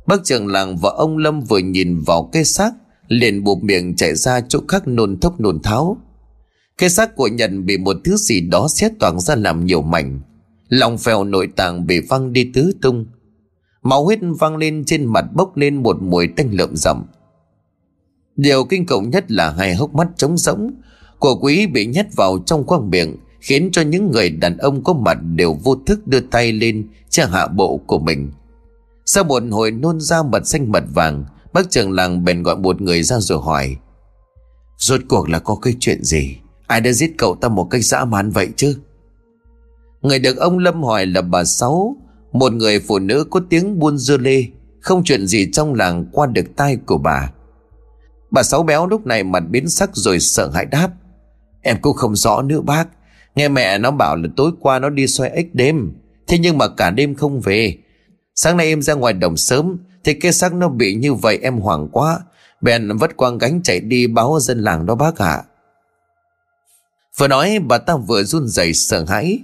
Bác trưởng làng và ông Lâm vừa nhìn vào cái xác liền buộc miệng chạy ra chỗ khác nôn thốc nôn tháo. Cái xác của Nhật bị một thứ gì đó xé toạc ra làm nhiều mảnh, lòng phèo nội tạng bị văng đi tứ tung, máu huyết văng lên trên mặt, bốc lên một mùi tanh lợm rậm. Điều kinh khủng nhất là hai hốc mắt trống rỗng của Quý bị nhét vào trong khoang miệng, khiến cho những người đàn ông có mặt đều vô thức đưa tay lên che hạ bộ của mình. Sau một hồi nôn ra mật xanh mật vàng, bác trưởng làng bèn gọi một người ra rồi hỏi, rốt cuộc là có cái chuyện gì? Ai đã giết cậu ta một cách dã man vậy chứ? Người được ông Lâm hỏi là bà Sáu, một người phụ nữ có tiếng buôn dưa lê, không chuyện gì trong làng qua được tai của bà. Bà Sáu béo lúc này mặt biến sắc rồi sợ hãi đáp, em cũng không rõ nữa bác. Nghe mẹ nó bảo là tối qua nó đi soi ếch đêm, thế nhưng mà cả đêm không về. Sáng nay em ra ngoài đồng sớm Thì cái xác nó bị như vậy em hoảng quá, bèn vất quang gánh chạy đi báo dân làng đó bác ạ. Vừa nói bà ta vừa run rẩy sợ hãi.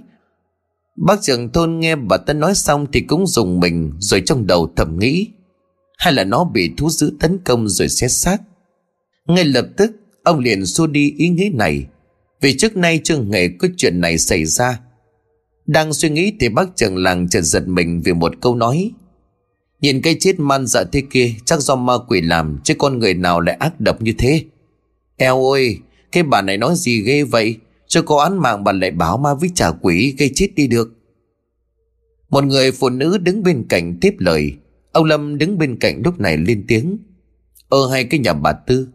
Bác trưởng thôn nghe bà ta nói xong thì cũng rùng mình, rồi trong đầu thầm nghĩ, hay là nó bị thú dữ tấn công rồi xé xác. Ngay lập tức ông liền xua đi ý nghĩ này, vì trước nay chưa hề có chuyện này xảy ra. Đang suy nghĩ thì bác trưởng làng chợt giật mình vì một câu nói. Nhìn cái chết man dợ thế kia chắc do ma quỷ làm, chứ con người nào lại ác độc như thế. Eo ôi, cái bà này nói gì ghê vậy, cho có án mạng bà lại báo ma với trả quỷ gây chết đi được. Một người phụ nữ đứng bên cạnh tiếp lời. Ông Lâm đứng bên cạnh lúc này lên tiếng. Hay cái nhà bà Tư,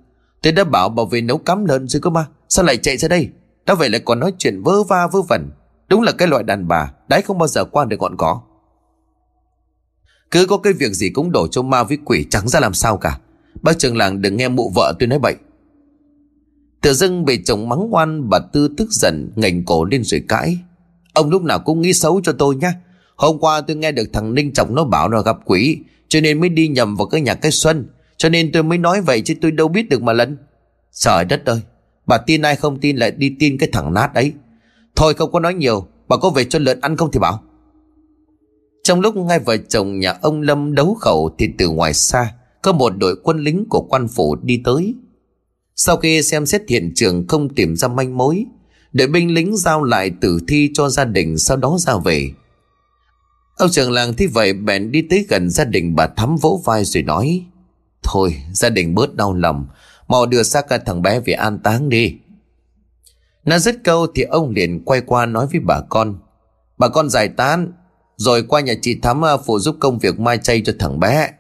tôi đã bảo bà về nấu cám lợn rồi cơ mà, sao lại chạy ra đây? Đã vậy lại còn nói chuyện vớ va vớ vẩn. Đúng là cái loại đàn bà đãi không bao giờ qua được ngọn cỏ. Cứ có cái việc gì cũng đổ cho ma với quỷ, chẳng ra làm sao cả. Bác trưởng làng đừng nghe mụ vợ tôi nói bậy. Tự dưng bị chồng mắng oan, bà Tư tức giận ngẩng cổ lên rồi cãi. Ông lúc nào cũng nghĩ xấu cho tôi nhá. Hôm qua tôi nghe được thằng Ninh chồng nó bảo là gặp quỷ, cho nên mới đi nhầm vào cái nhà cái Xuân, cho nên tôi mới nói vậy, chứ tôi đâu biết được mà lần. Trời đất ơi, bà tin ai không tin lại đi tin cái thằng nát ấy. Thôi không có nói nhiều, bà có về cho lợn ăn không thì bảo. Trong lúc ngay vợ chồng nhà ông Lâm đấu khẩu thì từ ngoài xa có một đội quân lính của quan phủ đi tới. Sau khi xem xét hiện trường không tìm ra manh mối, đội binh lính giao lại tử thi cho gia đình, sau đó ra về. Ông trưởng làng thấy vậy bèn đi tới gần gia đình bà Thắm vỗ vai rồi nói, thôi gia đình bớt đau lòng, mau đưa xác thằng bé về an táng đi. Nó dứt câu thì ông liền quay qua nói với bà con, bà con giải tán rồi qua nhà chị Thắm phụ giúp công việc mai chay cho thằng bé.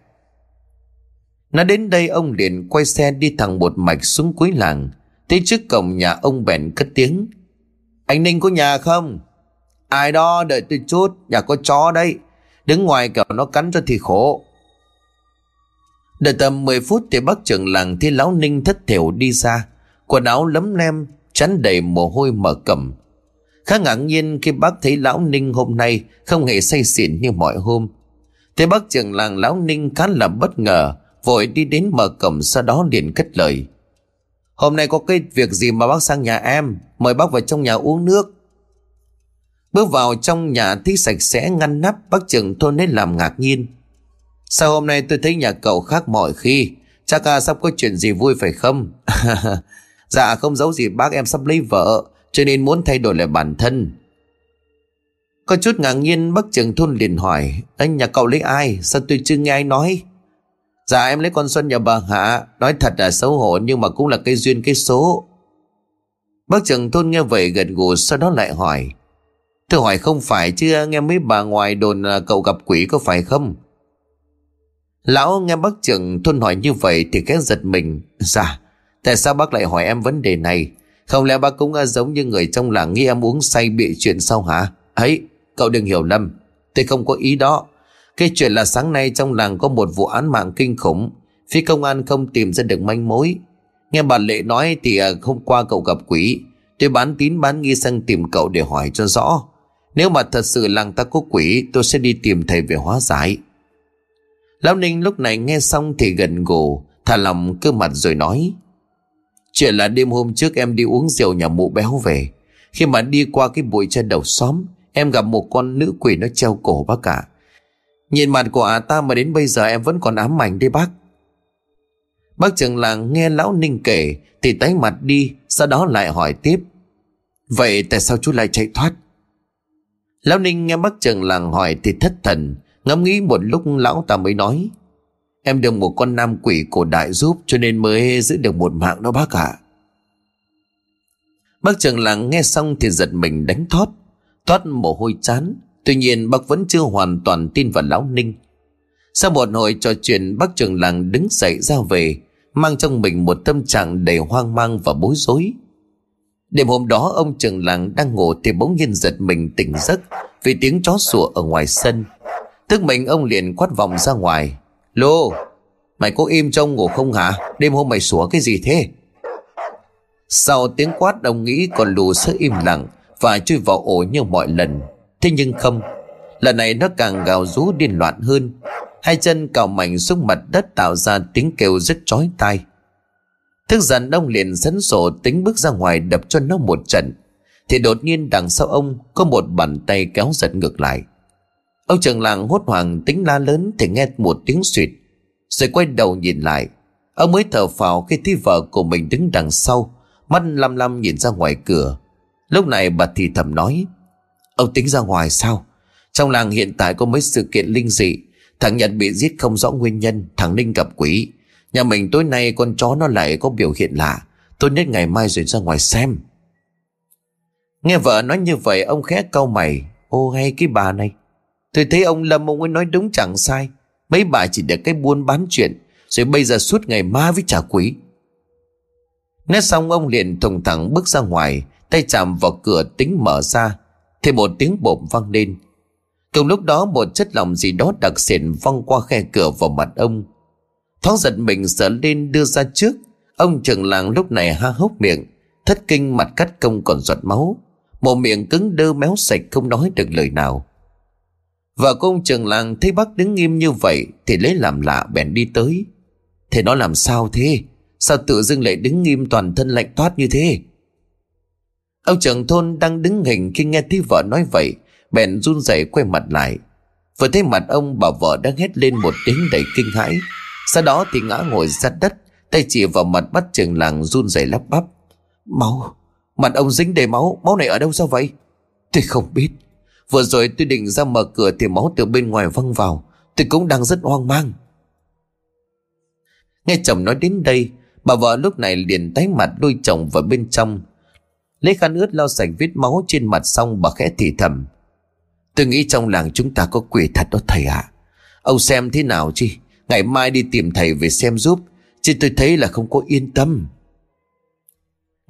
Nó đến đây ông liền quay xe đi thẳng một mạch xuống cuối làng. Tới trước cổng nhà ông bèn cất tiếng, anh Ninh có nhà không? Ai đó, đợi tôi chút, nhà có chó đấy, đứng ngoài kẻo nó cắn cho thì khổ. Đợi tầm 10 phút thì bác trưởng làng thấy lão Ninh thất thểu đi ra, quần áo lấm lem chắn đầy mồ hôi mở cẩm. Khá ngạc nhiên khi bác thấy lão Ninh hôm nay không hề say xỉn như mọi hôm. Thế bác trưởng làng, lão Ninh khá là bất ngờ, vội đi đến mở cổng, sau đó liền cất lời, hôm nay có cái việc gì mà bác sang nhà em? Mời bác vào trong nhà uống nước. Bước vào trong nhà thấy sạch sẽ ngăn nắp, bác trưởng thôn nên làm ngạc nhiên. Sao hôm nay tôi thấy nhà cậu khác mọi khi, chắc sắp có chuyện gì vui phải không? Dạ không giấu gì bác, em sắp lấy vợ cho nên muốn thay đổi lại bản thân. Có chút ngạc nhiên bác trưởng thôn liền hỏi, anh nhà cậu lấy ai? Sao tôi chưa nghe ai nói? Dạ em lấy con Xuân nhà bà Hạ, nói thật là xấu hổ nhưng mà cũng là cái duyên cái số. Bác trưởng thôn nghe vậy gật gù, sau đó lại hỏi, tôi hỏi không phải chứ nghe mấy bà ngoài đồn là cậu gặp quỷ có phải không? Lão nghe bác trưởng thôn hỏi như vậy thì khẽ giật mình. Dạ tại sao bác lại hỏi em vấn đề này? Không lẽ bác cũng giống như người trong làng nghĩ em uống say bị chuyện sao hả? Ấy, cậu đừng hiểu lầm, tôi không có ý đó. Cái chuyện là sáng nay trong làng có một vụ án mạng kinh khủng, phía công an không tìm ra được manh mối. Nghe bà Lệ nói thì hôm qua cậu gặp quỷ, tôi bán tín bán nghi sang tìm cậu để hỏi cho rõ. Nếu mà thật sự làng ta có quỷ, tôi sẽ đi tìm thầy về hóa giải. Lão Ninh lúc này nghe xong thì gật gù, thả lòng cơ mặt rồi nói, chuyện là đêm hôm trước em đi uống rượu nhà mụ béo về, khi mà đi qua cái bụi trên đầu xóm, em gặp một con nữ quỷ nó treo cổ bác cả. Nhìn mặt của ả ta mà đến bây giờ em vẫn còn ám ảnh đấy bác. Bác trưởng làng nghe lão Ninh kể thì tái mặt đi, sau đó lại hỏi tiếp, vậy tại sao chú lại chạy thoát? Lão Ninh nghe bác trưởng làng hỏi thì thất thần, ngẫm nghĩ một lúc lão ta mới nói, em được một con nam quỷ cổ đại giúp cho nên mới giữ được một mạng đó bác ạ. Bác trưởng làng nghe xong thì giật mình đánh thót, toát mồ hôi trán. Tuy nhiên bác vẫn chưa hoàn toàn tin vào lão Ninh. Sau một hồi trò chuyện, bác trưởng làng đứng dậy ra về, mang trong mình một tâm trạng đầy hoang mang và bối rối. Đêm hôm đó ông trưởng làng đang ngủ thì bỗng nhiên giật mình tỉnh giấc vì tiếng chó sủa ở ngoài sân. Tức mình ông liền quát vòng ra ngoài, Lô, mày có im cho ông ngủ không hả? Đêm hôm mày sủa cái gì thế? Sau tiếng quát ông nghĩ còn Lù sẽ im lặng và chui vào ổ như mọi lần. Thế nhưng không, lần này nó càng gào rú điên loạn hơn. Hai chân cào mạnh xuống mặt đất tạo ra tiếng kêu rất chói tai. Thức giận, ông liền sấn sổ tính bước ra ngoài đập cho nó một trận, thì đột nhiên đằng sau ông có một bàn tay kéo giật ngược lại. Ông trưởng làng hốt hoảng tính la lớn thì nghe một tiếng suyệt, rồi quay đầu nhìn lại. Ông mới thở phào khi thấy vợ của mình đứng đằng sau, mắt lăm lăm nhìn ra ngoài cửa. Lúc này bà thì thầm nói: "Ông tính ra ngoài sao? Trong làng hiện tại có mấy sự kiện linh dị. Thằng Nhật bị giết không rõ nguyên nhân, thằng Ninh gặp quỷ, nhà mình tối nay con chó nó lại có biểu hiện lạ. Tôi nhất ngày mai rồi ra ngoài xem." Nghe vợ nói như vậy, ông khẽ cau mày: "Ô hay cái bà này, tôi thấy ông Lâm ông ấy nói đúng chẳng sai. Mấy bà chỉ để cái buôn bán chuyện, rồi bây giờ suốt ngày ma với trả quỷ." Nói xong ông liền thùng thẳng bước ra ngoài, tay chạm vào cửa tính mở ra thì một tiếng bộp vang lên. Cùng lúc đó một chất lỏng gì đó đặc sệt văng qua khe cửa vào mặt ông. Thoáng giật mình sợ lên đưa ra trước, ông trưởng làng lúc này há hốc miệng, thất kinh, mặt cắt không còn giọt máu, một miệng cứng đơ méo sạch không nói được lời nào. Vợ của ông trưởng làng thấy bác đứng nghiêm như vậy thì lấy làm lạ bèn đi tới. "Thế nó làm sao thế? Sao tự dưng lại đứng nghiêm toàn thân lạnh toát như thế?" Ông trưởng thôn đang đứng hình khi nghe thấy vợ nói vậy, bèn run rẩy quay mặt lại. Vừa thấy mặt ông, bà vợ đang hét lên một tiếng đầy kinh hãi, sau đó thì ngã ngồi sát đất, tay chỉ vào mặt bác trưởng làng run rẩy lắp bắp: "Máu, mặt ông dính đầy máu, máu này ở đâu sao vậy?" "Tôi không biết, vừa rồi tôi định ra mở cửa thì máu từ bên ngoài văng vào, tôi cũng đang rất hoang mang." Nghe chồng nói đến đây, bà vợ lúc này liền tái mặt lôi chồng vào bên trong, lấy khăn ướt lau sạch vết máu trên mặt xong bà khẽ thì thầm: "Tôi nghĩ trong làng chúng ta có quỷ thật đó thầy ạ. Ông xem thế nào chứ, ngày mai đi tìm thầy về xem giúp, chứ tôi thấy là không có yên tâm."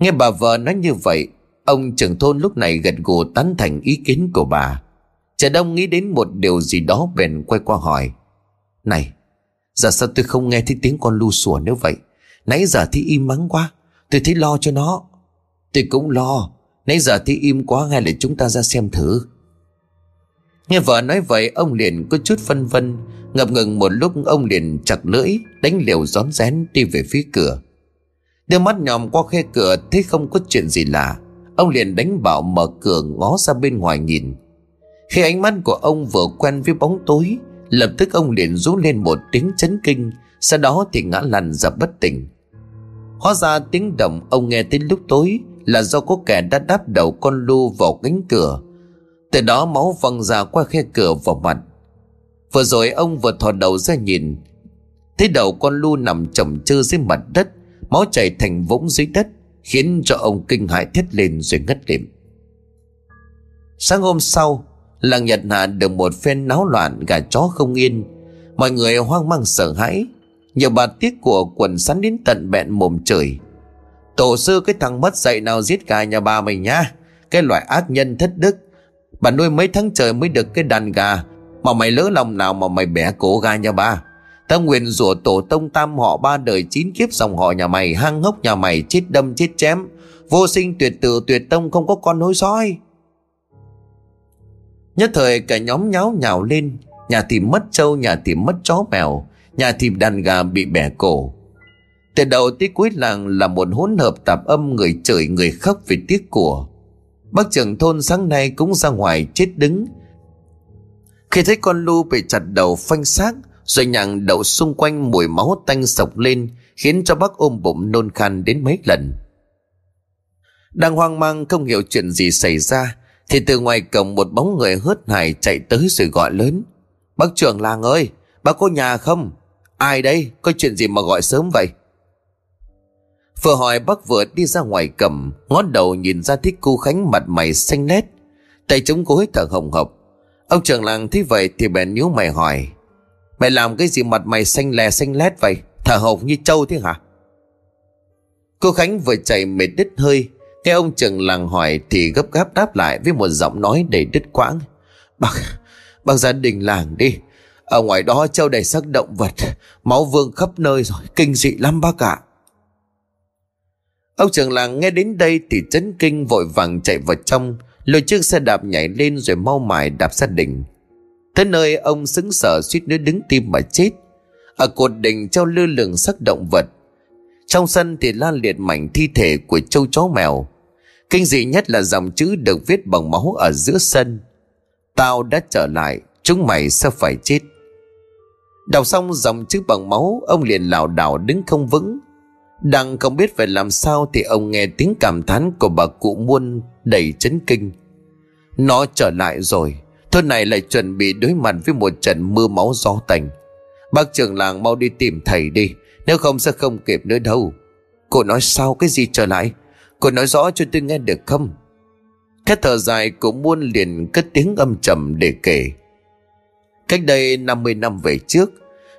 Nghe bà vợ nói như vậy, ông trưởng thôn lúc này gật gù tán thành ý kiến của bà. Chợt ông nghĩ đến một điều gì đó bèn quay qua hỏi: "Này, giờ sao tôi không nghe thấy tiếng con lu sủa nữa vậy? Nãy giờ thì im mắng quá, tôi thấy lo cho nó." "Tôi cũng lo, nãy giờ thì im quá, hay là chúng ta ra xem thử." Nghe vợ nói vậy, ông liền có chút phân vân, ngập ngừng một lúc ông liền chặt lưỡi, đánh liều rón rén đi về phía cửa. Đưa mắt nhòm qua khe cửa thấy không có chuyện gì lạ, ông liền đánh bảo mở cửa ngó ra bên ngoài nhìn. Khi ánh mắt của ông vừa quen với bóng tối, lập tức ông liền rú lên một tiếng chấn kinh, sau đó thì ngã lăn ra bất tỉnh. Hóa ra tiếng động ông nghe tới lúc tối là do có kẻ đã đáp đầu con lu vào cánh cửa, từ đó máu văng ra qua khe cửa vào mặt. Vừa rồi ông vừa thò đầu ra nhìn, thấy đầu con lu nằm chồng chơ dưới mặt đất, máu chảy thành vũng dưới đất, khiến cho ông kinh hãi thét lên rồi ngất lịm. Sáng hôm sau, làng Nhật Hà được một phen náo loạn gà chó không yên, mọi người hoang mang sợ hãi, nhiều bà tiếc của quần sắn đến tận bẹn mồm chửi: "Tổ sư cái thằng mất dạy nào giết gà nhà bà mình nhá, cái loại ác nhân thất đức. Bà nuôi mấy tháng trời mới được cái đàn gà, mà mày lỡ lòng nào mà mày bẻ cổ gà nhà bà. Ta nguyền rủa tổ tông tam họ ba đời chín kiếp dòng họ nhà mày, hang hốc nhà mày, chết đâm chết chém, vô sinh tuyệt tử tuyệt tông, không có con nối dõi." Nhất thời cả nhóm nháo nhào lên, nhà thì mất trâu, nhà thì mất chó mèo, nhà thì đàn gà bị bẻ cổ. Từ đầu tới cuối làng là một hỗn hợp tạp âm, người chửi người khóc vì tiếc của. Bác trưởng thôn sáng nay cũng ra ngoài chết đứng khi thấy con lu bị chặt đầu phanh xác, rồi nhàng đậu xung quanh, mùi máu tanh sộc lên khiến cho bác ôm bụng nôn khan đến mấy lần. Đang hoang mang không hiểu chuyện gì xảy ra thì từ ngoài cổng một bóng người hớt hải chạy tới rồi gọi lớn: "Bác trưởng làng ơi, bác có nhà không? Ai đây? Có chuyện gì mà gọi sớm vậy?" Vừa hỏi bác vừa đi ra ngoài cổng, ngó đầu nhìn ra thấy cô Khánh mặt mày xanh lét, tay chống gối thở hồng hộc. Ông trưởng làng thấy vậy thì bèn nhíu mày hỏi: "Mày làm cái gì mặt mày xanh lè xanh lét vậy? Thở hộc như trâu thế hả?" Cô Khánh vừa chạy mệt đứt hơi, nghe ông trưởng làng hỏi thì gấp gáp đáp lại với một giọng nói đầy đứt quãng: Bác gia đình làng đi, ở ngoài đó trâu đầy xác động vật, máu vương khắp nơi rồi, kinh dị lắm bác ạ." Ông trưởng làng nghe đến đây thì chấn kinh, vội vàng chạy vào trong, lôi chiếc xe đạp nhảy lên rồi mau mải đạp ra đình. Tới nơi ông sững sờ suýt nữa đứng tim mà chết. Ở cột đỉnh treo lơ lửng xác động vật, trong sân thì la liệt mảnh thi thể của trâu chó mèo. Kinh dị nhất là dòng chữ được viết bằng máu ở giữa sân: "Tao đã trở lại, chúng mày sẽ phải chết." Đọc xong dòng chữ bằng máu, ông liền lảo đảo đứng không vững. Đang không biết phải làm sao thì ông nghe tiếng cảm thán của bà cụ Muôn đầy chấn kinh: "Nó trở lại rồi, thôn này lại chuẩn bị đối mặt với một trận mưa máu gió tanh. Bác trưởng làng mau đi tìm thầy đi, nếu không sẽ không kịp nữa đâu." "Cô nói sao? Cái gì trở lại? Cô nói rõ cho tôi nghe được không?" Cái thở dài của Muôn liền cất tiếng âm trầm để kể: "Cách đây 50 năm về trước,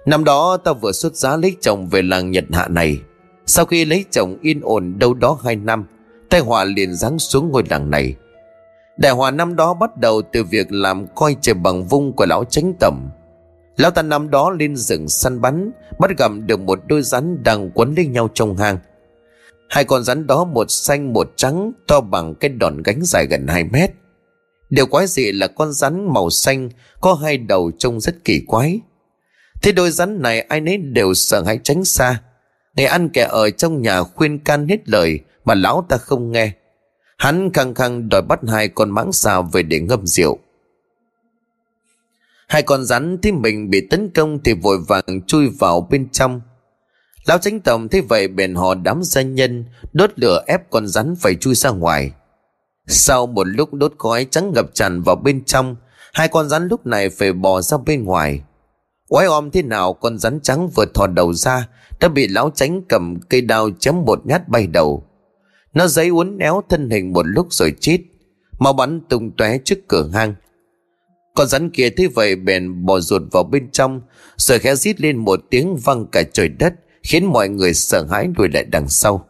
năm đó tao vừa xuất giá lấy chồng về làng Nhật Hạ này. Sau khi lấy chồng yên ổn đâu đó 2 năm, tai họa liền giáng xuống ngôi làng này. Đại họa năm đó bắt đầu từ việc làm coi trời bằng vung của lão Chánh Tẩm. Lão ta năm đó lên rừng săn bắn, bắt gặp được một đôi rắn đang quấn lấy nhau trong hang. Hai con rắn đó một xanh một trắng, to bằng cái đòn gánh dài gần 2 mét. Điều quái dị là con rắn màu xanh có 2 đầu trông rất kỳ quái. Thế đôi rắn này ai nấy đều sợ hãi tránh xa. Người ăn kẻ ở trong nhà khuyên can hết lời mà lão ta không nghe. Hắn khăng khăng đòi bắt 2 con mãng xà về để ngâm rượu. 2 con rắn thấy mình bị tấn công thì vội vàng chui vào bên trong. Lão Chánh Tầm thấy vậy bèn hò đám gia nhân đốt lửa ép con rắn phải chui ra ngoài. Sau một lúc đốt khói trắng ngập tràn vào bên trong, 2 con rắn lúc này phải bò ra bên ngoài. Oái om thế nào, con rắn trắng vừa thò đầu ra đã bị lão Chánh cầm cây đao chém một nhát bay đầu. Nó giấy uốn éo thân hình một lúc rồi chết, máu bắn tung tóe trước cửa hang. Con rắn kia thấy vậy bèn bò ruột vào bên trong, rồi khẽ rít lên một tiếng vang cả trời đất, khiến mọi người sợ hãi lùi lại đằng sau.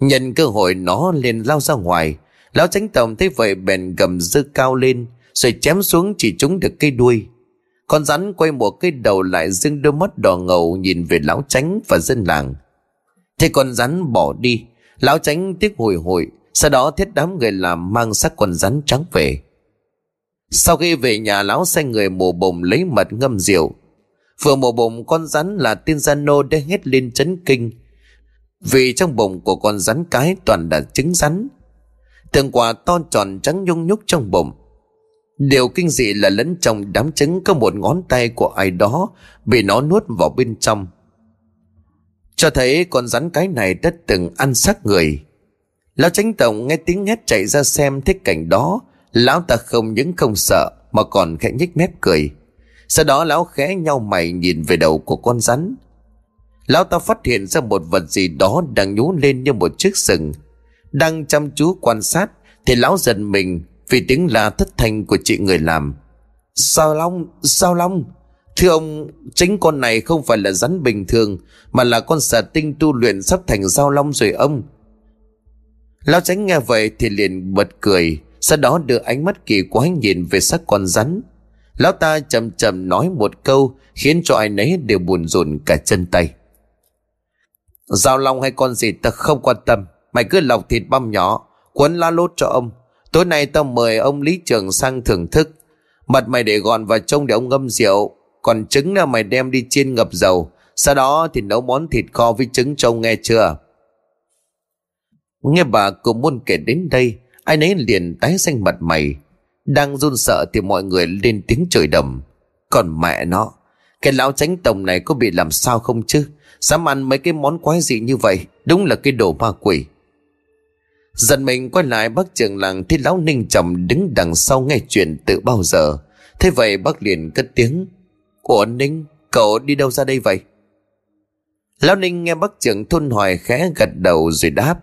Nhân cơ hội nó liền lao ra ngoài. Lão Chánh Tầm thấy vậy bèn gầm dơ cao lên, rồi chém xuống chỉ trúng được cây đuôi. Con rắn quay một cái đầu lại, giương đôi mắt đỏ ngầu nhìn về lão Chánh và dân làng. Thế con rắn bỏ đi. Lão Chánh tiếc hồi hụi, sau đó thiết đám người làm mang xác con rắn trắng về. Sau khi về nhà, lão sai người mổ bụng lấy mật ngâm rượu. Vừa mổ bụng con rắn là tên Gia Nô đã hét lên chấn kinh, vì trong bụng của con rắn cái toàn là trứng rắn, từng quả to tròn trắng nhung nhúc trong bụng. Điều kinh dị là lẫn trong đám trứng có một ngón tay của ai đó bị nó nuốt vào bên trong, cho thấy con rắn cái này đã từng ăn xác người. Lão Chánh Tổng nghe tiếng hét chạy ra xem, thấy cảnh đó lão ta không những không sợ mà còn khẽ nhếch mép cười. Sau đó lão khẽ nhau mày nhìn về đầu của con rắn. Lão ta phát hiện ra một vật gì đó đang nhú lên như một chiếc sừng. Đang chăm chú quan sát thì lão giật mình vì tiếng la thất thanh của chị người làm: "Sao Long, sao Long? Thưa ông, chính con này không phải là rắn bình thường mà là con xà tinh tu luyện sắp thành giao long rồi ông." Lão Chánh nghe vậy thì liền bật cười, sau đó đưa ánh mắt kỳ quái nhìn về xác con rắn. Lão ta chậm chậm nói một câu khiến cho ai nấy đều buồn rùn cả chân tay: "Giao long hay con gì ta không quan tâm, mày cứ lọc thịt băm nhỏ cuốn lá lốt cho ông. Tối nay tao mời ông Lý Trường sang thưởng thức. Mật mày để gọn vào trong để ông ngâm rượu, còn trứng là mày đem đi chiên ngập dầu, sau đó thì nấu món thịt kho với trứng cho ông, nghe chưa?" Nghe bà cũng muốn kể đến đây, ai nấy liền tái xanh mặt mày. Đang run sợ thì mọi người lên tiếng chửi đầm: "Còn mẹ nó, cái lão Chánh Tổng này có bị làm sao không chứ? Dám ăn mấy cái món quái dị như vậy, đúng là cái đồ ma quỷ." Dần mình quay lại, bác trưởng làng thấy lão Ninh Trầm đứng đằng sau nghe chuyện từ bao giờ. Thế vậy bác liền cất tiếng: "Ủa Ninh, cậu đi đâu ra đây vậy?" Lão Ninh nghe bác trưởng thôn hỏi khẽ gật đầu rồi đáp: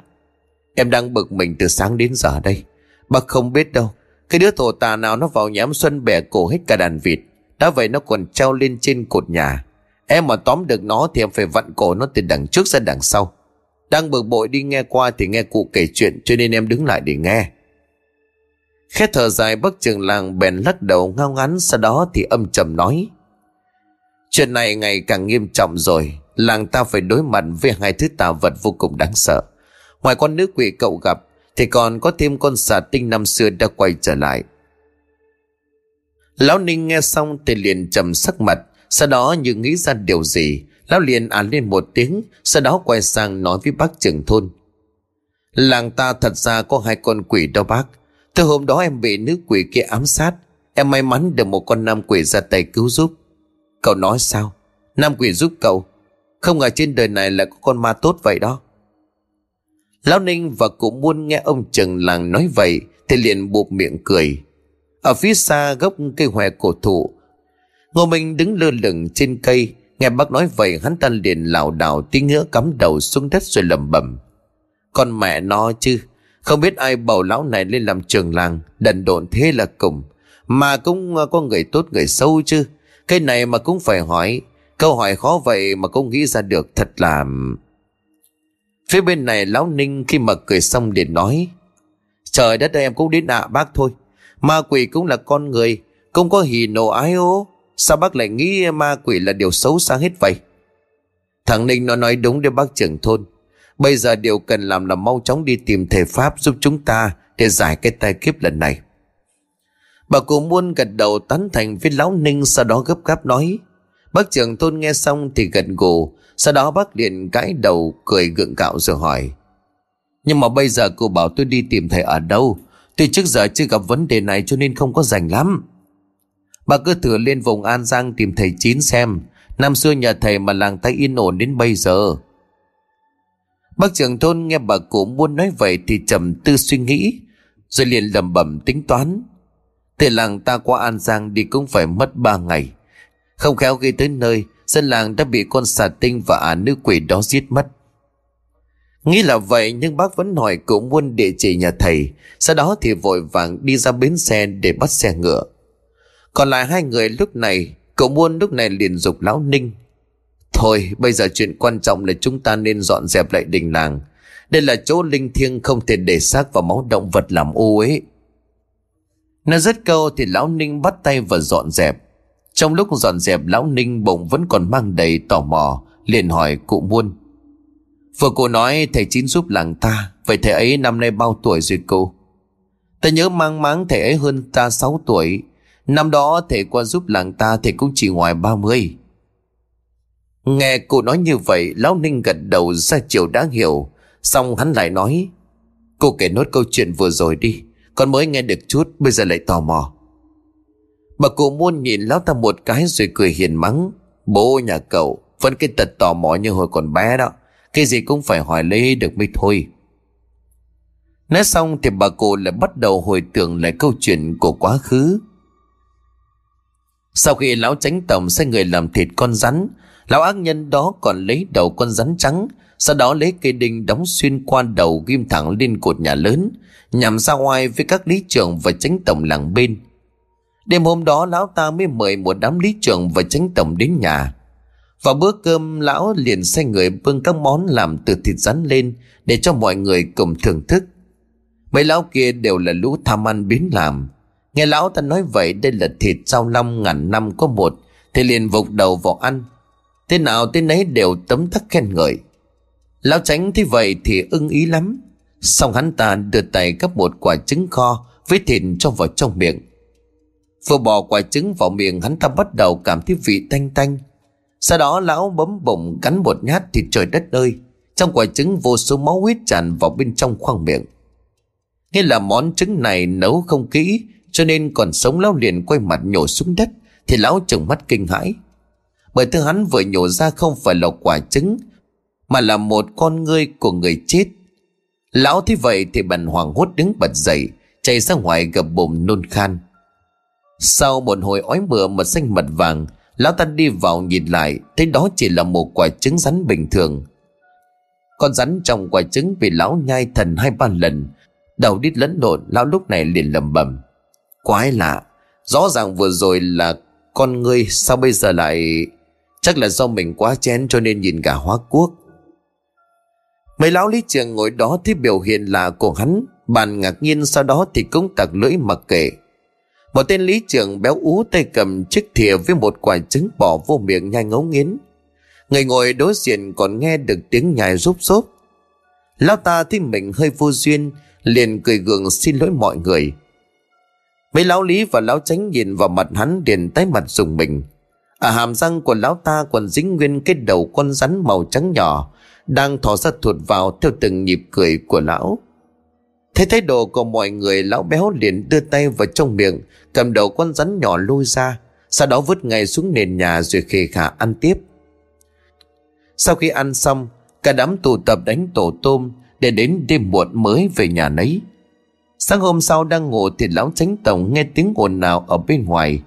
"Em đang bực mình từ sáng đến giờ đây. Bác không biết đâu, cái đứa thổ tà nào nó vào nhà em Xuân bẻ cổ hết cả đàn vịt. Đã vậy nó còn treo lên trên cột nhà. Em mà tóm được nó thì em phải vặn cổ nó từ đằng trước ra đằng sau. Đang bực bội đi nghe qua thì nghe cụ kể chuyện, cho nên em đứng lại để nghe." Khẽ thở dài, bác trưởng làng bèn lắc đầu ngao ngán, sau đó thì âm trầm nói: "Chuyện này ngày càng nghiêm trọng rồi. Làng ta phải đối mặt với 2 thứ tà vật vô cùng đáng sợ. Ngoài con nữ quỷ cậu gặp thì còn có thêm con xà tinh năm xưa đã quay trở lại." Lão Ninh nghe xong thì liền trầm sắc mặt, sau đó như nghĩ ra điều gì, lão liền à lên một tiếng, sau đó quay sang nói với bác trưởng thôn. Làng ta thật ra có hai con quỷ đó bác. Từ hôm đó em bị nữ quỷ kia ám sát, em may mắn được một con nam quỷ ra tay cứu giúp. Cậu nói sao? Nam quỷ giúp cậu? Không ngờ trên đời này là có con ma tốt vậy đó. Lão Ninh và cụ Muôn nghe ông trưởng làng nói vậy thì liền buột miệng cười. Ở phía xa gốc cây hòe cổ thụ, Ngô Minh đứng lơ lửng trên cây. Nghe bác nói vậy hắn ta liền lảo đảo tí ngứa, cắm đầu xuống đất rồi lẩm bẩm. Con mẹ nó chứ, không biết ai bầu lão này lên làm trưởng làng, đần độn thế là cùng. Mà cũng có người tốt người xấu chứ, cái này mà cũng phải hỏi. Câu hỏi khó vậy mà cũng nghĩ ra được, thật là... Phía bên này lão Ninh khi mà cười xong liền nói, trời đất ơi, em cũng đến ạ bác thôi. Ma quỷ cũng là con người, cũng có hỉ nộ ái ố. Sao bác lại nghĩ ma quỷ là điều xấu xa hết vậy? Thằng Ninh nó nói đúng đấy bác trưởng thôn. Bây giờ điều cần làm là mau chóng đi tìm thầy Pháp giúp chúng ta để giải cái tai kiếp lần này. Bà cụ Muôn gật đầu tán thành với lão Ninh, sau đó gấp gáp nói. Bác trưởng thôn nghe xong thì gật gù, sau đó bác liền gãi đầu cười gượng gạo rồi hỏi. Nhưng mà bây giờ cô bảo tôi đi tìm thầy ở đâu? Tôi trước giờ chưa gặp vấn đề này cho nên không có rảnh lắm. Bà cứ thử lên vùng An Giang tìm thầy Chín xem, năm xưa nhờ thầy mà làng ta yên ổn đến bây giờ. Bác trưởng thôn nghe bà cụ Muôn nói vậy thì trầm tư suy nghĩ, rồi liền lẩm bẩm tính toán. Từ làng ta qua An Giang đi cũng phải mất 3 ngày, không khéo khi tới nơi dân làng đã bị con xà tinh và nữ quỷ đó giết mất. Nghĩ là vậy nhưng bác vẫn hỏi cụ Muôn địa chỉ nhà thầy, sau đó thì vội vàng đi ra bến xe để bắt xe ngựa. Còn lại 2 người lúc này, cậu Muôn lúc này liền giục lão Ninh. Thôi bây giờ chuyện quan trọng là chúng ta nên dọn dẹp lại đình làng. Đây là chỗ linh thiêng, không thể để xác và máu động vật làm ô ấy. Nói dứt câu thì lão Ninh bắt tay vào dọn dẹp. Trong lúc dọn dẹp lão Ninh bỗng vẫn còn mang đầy tò mò, liền hỏi cụ Muôn. Vừa cô nói thầy Chín giúp làng ta, vậy thầy ấy năm nay bao tuổi rồi cô? Ta nhớ mang máng thầy ấy hơn ta 6 tuổi. Năm đó thầy qua giúp làng ta thì cũng chỉ ngoài 30. Nghe cụ nói như vậy, lão Ninh gật đầu ra chiều đã hiểu. Xong hắn lại nói, cô kể nốt câu chuyện vừa rồi đi, con mới nghe được chút, bây giờ lại tò mò. Bà cụ Muôn nhìn lão ta một cái rồi cười hiền mắng. Bố nhà cậu vẫn cái tật tò mò như hồi còn bé đó, cái gì cũng phải hỏi lấy được mới thôi. Nói xong thì bà cụ lại bắt đầu hồi tưởng lại câu chuyện của quá khứ. Sau khi lão Chánh Tổng sai người làm thịt con rắn, lão ác nhân đó còn lấy đầu con rắn trắng, sau đó lấy cây đinh đóng xuyên qua đầu ghim thẳng lên cột nhà lớn, nhằm ra oai với các lý trưởng và Chánh Tổng làng bên. Đêm hôm đó lão ta mới mời một đám lý trưởng và Chánh Tổng đến nhà. Vào bữa cơm, lão liền sai người bưng các món làm từ thịt rắn lên để cho mọi người cùng thưởng thức. Mấy lão kia đều là lũ tham ăn biến làm. Nghe lão ta nói vậy, đây là thịt giao long ngàn năm có một, thì liền vụt đầu vào ăn. Thế nào tên ấy đều tấm tắc khen ngợi. Lão Tránh thế vậy thì ưng ý lắm. Xong hắn ta đưa tay gắp một quả trứng kho với thịt cho vào trong miệng. Vừa bỏ quả trứng vào miệng, hắn ta bắt đầu cảm thấy vị tanh tanh. Sau đó lão bấm bụng cắn một nhát thì trời đất ơi, trong quả trứng vô số máu huyết tràn vào bên trong khoang miệng. Nghĩa là món trứng này nấu không kỹ, cho nên còn sống. Lão liền quay mặt nhổ xuống đất thì lão trừng mắt kinh hãi, bởi thứ hắn vừa nhổ ra không phải là quả trứng mà là một con ngươi của người chết. Lão thấy vậy thì bần hoảng hốt đứng bật dậy chạy ra ngoài, gập bụng nôn khan. Sau một hồi ói mửa mật xanh mật vàng, lão ta đi vào nhìn lại thấy đó chỉ là một quả trứng rắn bình thường. Con rắn trong quả trứng bị lão nhai thần 2-3 lần, đầu đít lẫn lộn. Lão lúc này liền lẩm bẩm, quái lạ, rõ ràng vừa rồi là con ngươi, sao bây giờ lại... Chắc là do mình quá chén cho nên nhìn cả hóa quốc. Mấy lão lý trưởng ngồi đó thấy biểu hiện lạ của hắn, bàn ngạc nhiên, sau đó thì cũng tặc lưỡi mặc kệ. Một tên lý trưởng béo ú tay cầm chiếc thìa với một quả trứng bỏ vô miệng nhai ngấu nghiến. Người ngồi đối diện còn nghe được tiếng nhai rúp rốp. Lão ta thấy mình hơi vô duyên, liền cười gượng xin lỗi mọi người. Mấy lão Lý và lão Chánh nhìn vào mặt hắn liền tái mặt rùng mình. Ở hàm răng của lão ta còn dính nguyên cái đầu con rắn màu trắng nhỏ đang thò ra thụt vào theo từng nhịp cười của lão. Thấy thái độ của mọi người, lão béo liền đưa tay vào trong miệng, cầm đầu con rắn nhỏ lôi ra, sau đó vứt ngay xuống nền nhà rồi khề khả ăn tiếp. Sau khi ăn xong, cả đám tụ tập đánh tổ tôm để đến đêm muộn mới về nhà nấy. Sáng hôm sau đang ngủ thì lão Chánh tổng nghe tiếng ồn nào ở bên ngoài.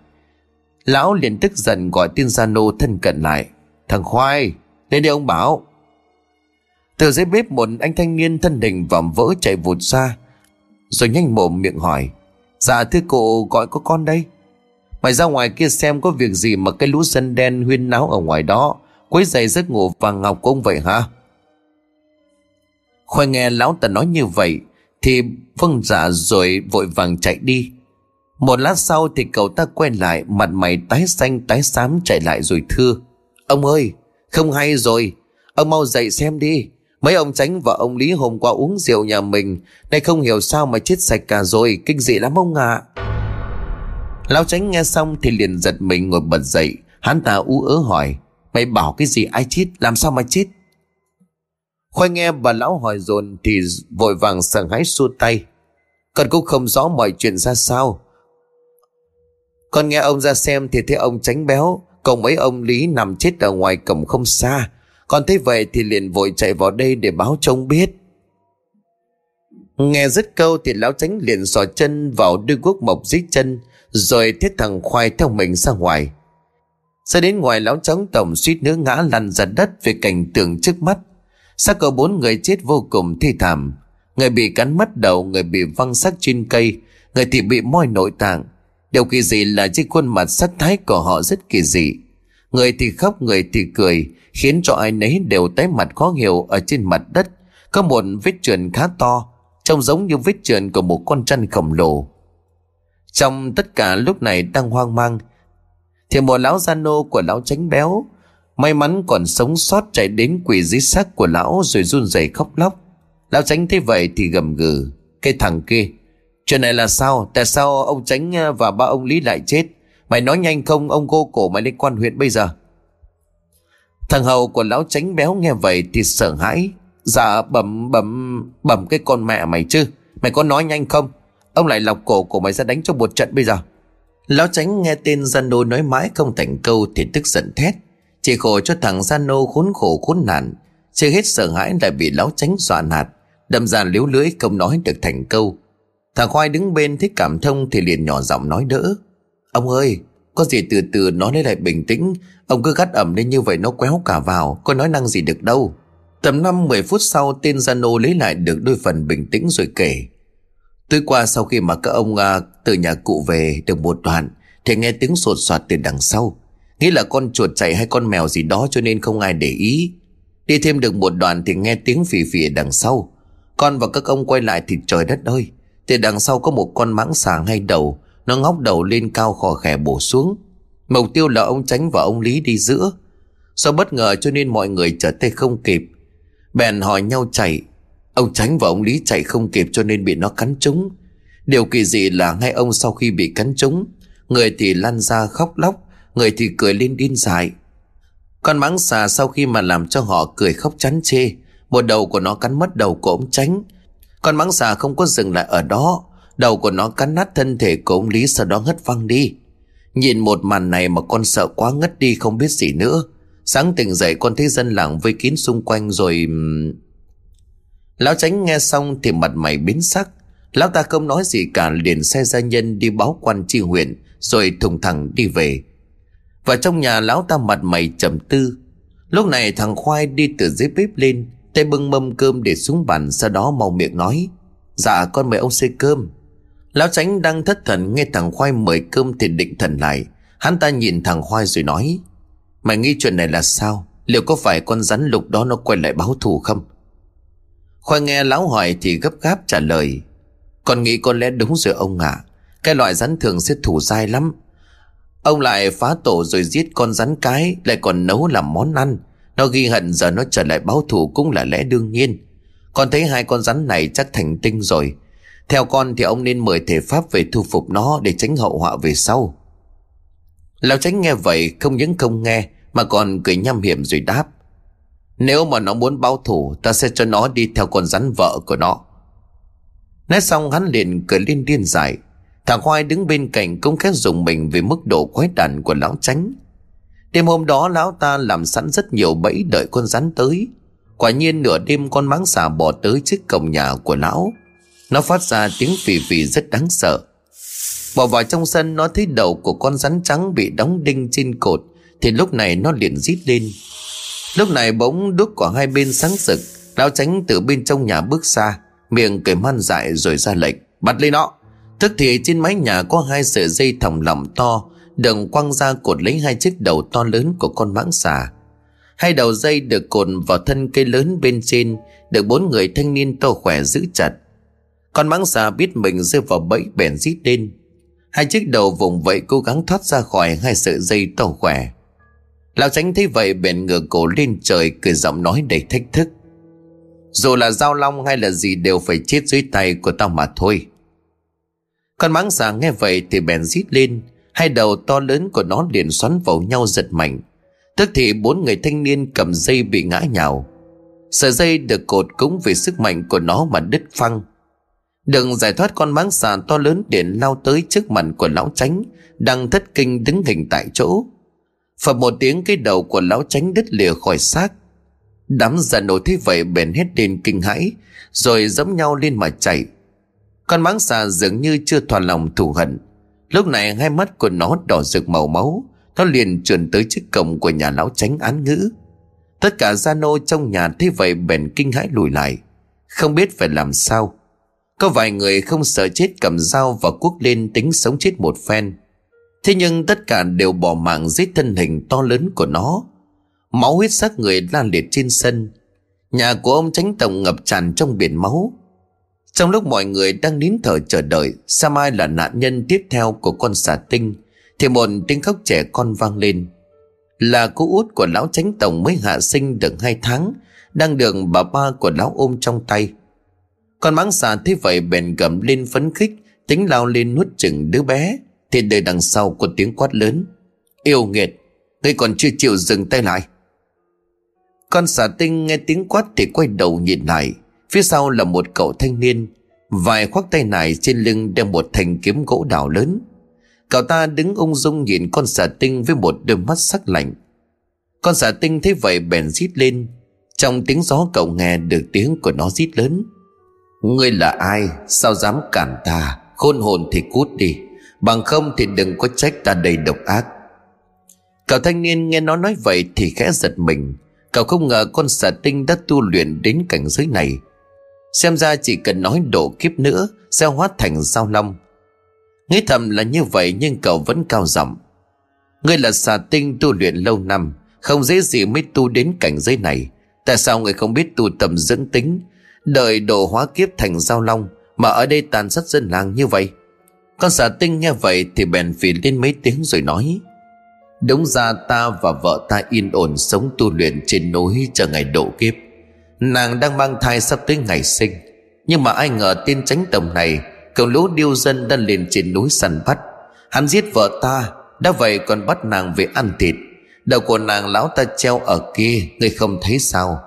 Lão liền tức giận gọi tên Zano thân cận lại. Thằng Khoai, lên đi ông bảo. Từ dưới bếp một anh thanh niên thân hình vạm vỡ chạy vụt ra, rồi nhanh mồm miệng hỏi: Dạ thưa cụ, gọi có con đây. Mày ra ngoài kia xem có việc gì mà cái lũ dân đen huyên náo ở ngoài đó quấy rầy giấc ngủ vàng ngọc của ông vậy hả? Khoai nghe lão ta nói như vậy thì vâng dạ rồi vội vàng chạy đi. Một lát sau thì cậu ta quay lại, mặt mày tái xanh tái xám chạy lại rồi thưa: Ông ơi, không hay rồi, ông mau dậy xem đi. Mấy ông Chánh và ông Lý hôm qua uống rượu nhà mình, nay không hiểu sao mà chết sạch cả rồi, kinh dị lắm ông ạ. Lão Chánh nghe xong thì liền giật mình ngồi bật dậy. Hắn ta ú ớ hỏi: Mày bảo cái gì, ai chết, làm sao mà chết? Khoai nghe bà lão hỏi dồn thì vội vàng sợ hãi xua tay: Con cũng không rõ mọi chuyện ra sao. Con nghe ông ra xem thì thấy ông Chánh béo cùng mấy ông Lý nằm chết ở ngoài cổng không xa. Con thấy vậy thì liền vội chạy vào đây để báo cho ông biết. Nghe dứt câu thì lão Chánh liền xỏ chân vào đuôi guốc mộc dưới chân, rồi thiết thằng Khoai theo mình ra ngoài. Ra đến ngoài, lão Chánh tổng suýt nữa ngã lăn ra đất về cảnh tượng trước mắt. Xác của 4 người chết vô cùng thê thảm. Người bị cắn mất đầu, người bị văng xác trên cây, người thì bị moi nội tạng. Điều kỳ dị là trên khuôn mặt sắc thái của họ rất kỳ dị. Người thì khóc, người thì cười, khiến cho ai nấy đều tái mặt khó hiểu. Ở trên mặt đất có một vết trườn khá to, trông giống như vết trườn của một con trăn khổng lồ. Trong tất cả lúc này đang hoang mang thì một lão Zano của lão Chánh béo may mắn còn sống sót chạy đến quỳ dưới xác của lão rồi run rẩy khóc lóc. Lão Chánh thấy vậy thì gầm gừ: Cái thằng kia, chuyện này là sao? Tại sao ông Chánh và ba ông Lý lại chết? Mày nói nhanh không, ông cô cổ mày lên quan huyện bây giờ. Thằng hầu của lão Chánh béo nghe vậy thì sợ hãi: Dạ bẩm cái con mẹ mày chứ, mày có nói nhanh không? Ông lại lọc cổ của mày ra đánh cho một trận bây giờ. Lão Chánh nghe tên Zano nói mãi không thành câu thì tức giận thét. Chỉ khổ cho thằng Zano khốn khổ khốn nạn, chưa hết sợ hãi lại bị lão Chánh dọa nạt, đâm ra liếu lưỡi không nói được thành câu. Thằng Khoai đứng bên thích cảm thông thì liền nhỏ giọng nói đỡ: Ông ơi, có gì từ từ nói lấy lại bình tĩnh. Ông cứ gắt ẩm lên như vậy nó quéo cả vào, có nói năng gì được đâu. Tầm 5-10 phút sau, tên Zano lấy lại được đôi phần bình tĩnh rồi kể: Tối qua sau khi mà các ông từ nhà cụ về được một đoạn thì nghe tiếng sột soạt từ đằng sau, nghĩ là con chuột chạy hay con mèo gì đó cho nên không ai để ý. Đi thêm được một đoạn thì nghe tiếng phì phì đằng sau. Con và các ông quay lại thì trời đất ơi, từ đằng sau có một con mãng xà ngay đầu. Nó ngóc đầu lên cao khò khè bổ xuống. Mục tiêu là ông Chánh và ông Lý đi giữa. Do bất ngờ cho nên mọi người trở tay không kịp, bèn hỏi nhau chạy. Ông Chánh và ông Lý chạy không kịp cho nên bị nó cắn trúng. Điều kỳ dị là ngay ông sau khi bị cắn trúng, người thì lăn ra khóc lóc, người thì cười lên điên dại. Con mãng xà sau khi mà làm cho họ cười khóc chán chê, một đầu của nó cắn mất đầu của ông Chánh. Con mãng xà không có dừng lại ở đó, đầu của nó cắn nát thân thể của ông Lý, sau đó hất văng đi. Nhìn một màn này mà con sợ quá ngất đi không biết gì nữa. Sáng tỉnh dậy con thấy dân làng vây kín xung quanh rồi... Lão Chánh nghe xong thì mặt mày biến sắc. Lão ta không nói gì cả, liền sai gia nhân đi báo quan tri huyện rồi thùng thẳng đi về. Và trong nhà lão ta mặt mày trầm tư. Lúc này thằng Khoai đi từ dưới bếp lên, tay bưng mâm cơm để xuống bàn, sau đó mau miệng nói: Dạ con mời ông xê cơm. Lão Chánh đang thất thần nghe thằng Khoai mời cơm thì định thần lại. Hắn ta nhìn thằng Khoai rồi nói: Mày nghĩ chuyện này là sao? Liệu có phải con rắn lục đó nó quay lại báo thù không? Khoai nghe lão hỏi thì gấp gáp trả lời: Con nghĩ có lẽ đúng rồi ông ạ. Cái loại rắn thường sẽ thù dai lắm. Ông lại phá tổ rồi giết con rắn cái, lại còn nấu làm món ăn. Nó ghi hận giờ nó trở lại báo thù cũng là lẽ đương nhiên. Con thấy hai con rắn này chắc thành tinh rồi. Theo con thì ông nên mời thầy Pháp về thu phục nó để tránh hậu họa về sau. Lão Tránh nghe vậy không những không nghe mà còn cười nham hiểm rồi đáp: Nếu mà nó muốn báo thù, ta sẽ cho nó đi theo con rắn vợ của nó. Nói xong hắn liền cười lên điên dại. Thằng Khoai đứng bên cạnh cũng khét rùng mình vì mức độ quái đản của lão Tránh. Đêm hôm đó lão ta làm sẵn rất nhiều bẫy đợi con rắn tới. Quả nhiên nửa đêm con máng xà bò tới trước cổng nhà của lão. Nó phát ra tiếng phì phì rất đáng sợ. Bỏ vào trong sân, nó thấy đầu của con rắn trắng bị đóng đinh trên cột thì lúc này nó liền rít lên. Lúc này bỗng đuốc của hai bên sáng rực. Lão Tránh từ bên trong nhà bước ra, miệng cười man dại rồi ra lệnh: Bắt lấy nó! Tức thì trên mái nhà có hai sợi dây thòng lọng to đường quăng ra cột lấy hai chiếc đầu to lớn của con mãng xà. Hai đầu dây được cột vào thân cây lớn bên trên, được bốn người thanh niên to khỏe giữ chặt. Con mãng xà biết mình rơi vào bẫy bèn rít lên. Hai chiếc đầu vùng vẫy cố gắng thoát ra khỏi hai sợi dây to khỏe. Lão Tránh thấy vậy bèn ngửa cổ lên trời cười giọng nói đầy thách thức: Dù là dao long hay là gì đều phải chết dưới tay của tao mà thôi. Con mãng xà nghe vậy thì bèn rít lên. Hai đầu to lớn của nó liền xoắn vào nhau giật mạnh. Tức thì bốn người thanh niên cầm dây bị ngã nhào. Sợi dây được cột cũng vì sức mạnh của nó mà đứt phăng. Đừng giải thoát, con mãng xà to lớn điện lao tới trước mặt của lão Tránh đang thất kinh đứng hình tại chỗ. Phập một tiếng, cái đầu của lão Tránh đứt lìa khỏi xác. Đám già nổi thế vậy bèn hét lên kinh hãi rồi giẫm nhau lên mà chạy. Con mãng xà dường như chưa thỏa lòng thù hận. Lúc này hai mắt của nó đỏ rực màu máu. Nó liền trườn tới trước cổng của nhà lão Tránh án ngữ. Tất cả gia nô trong nhà thấy vậy bèn kinh hãi lùi lại, không biết phải làm sao. Có vài người không sợ chết cầm dao và cuốc lên tính sống chết một phen. Thế nhưng tất cả đều bỏ mạng dưới thân hình to lớn của nó. Máu huyết xác người lan liệt trên sân. Nhà của ông Tránh tổng ngập tràn trong biển máu. Trong lúc mọi người đang nín thở chờ đợi xem ai là nạn nhân tiếp theo của con xà tinh thì một tiếng khóc trẻ con vang lên. Là cô út của lão Tránh tổng mới hạ sinh được 2 tháng, đang được bà ba của lão ôm trong tay. Con mãng xà thấy vậy bèn gầm lên phấn khích, tính lao lên nuốt chừng đứa bé thì đời đằng sau có tiếng quát lớn: Yêu nghiệt, ngươi còn chưa chịu dừng tay lại! Con xà tinh nghe tiếng quát thì quay đầu nhìn lại. Phía sau là một cậu thanh niên, vài khoác tay nải, trên lưng đeo một thanh kiếm gỗ đào lớn. Cậu ta đứng ung dung nhìn con xà tinh với một đôi mắt sắc lạnh. Con xà tinh thấy vậy bèn rít lên. Trong tiếng gió cậu nghe được tiếng của nó rít lớn: Ngươi là ai? Sao dám cản ta? Khôn hồn thì cút đi, bằng không thì đừng có trách ta đầy độc ác. Cậu thanh niên nghe nó nói vậy thì khẽ giật mình. Cậu không ngờ con xà tinh đã tu luyện đến cảnh giới này. Xem ra chỉ cần nói độ kiếp nữa sẽ hóa thành dao long. Nghĩ thầm là như vậy nhưng cậu vẫn cao giọng: Ngươi là xà tinh tu luyện lâu năm, không dễ gì mới tu đến cảnh giới này. Tại sao ngươi không biết tu tầm dưỡng tính, đợi độ hóa kiếp thành dao long mà ở đây tàn sát dân làng như vậy? Con xà tinh nghe vậy thì bèn phì lên mấy tiếng rồi nói: Đúng ra ta và vợ ta yên ổn sống tu luyện trên núi chờ ngày độ kiếp. Nàng đang mang thai sắp tới ngày sinh, nhưng mà ai ngờ tên Tránh tổng này cậu lũ điêu dân đã lên trên núi săn bắt. Hắn giết vợ ta, đã vậy còn bắt nàng về ăn thịt. Đầu của nàng lão ta treo ở kia, ngươi không thấy sao?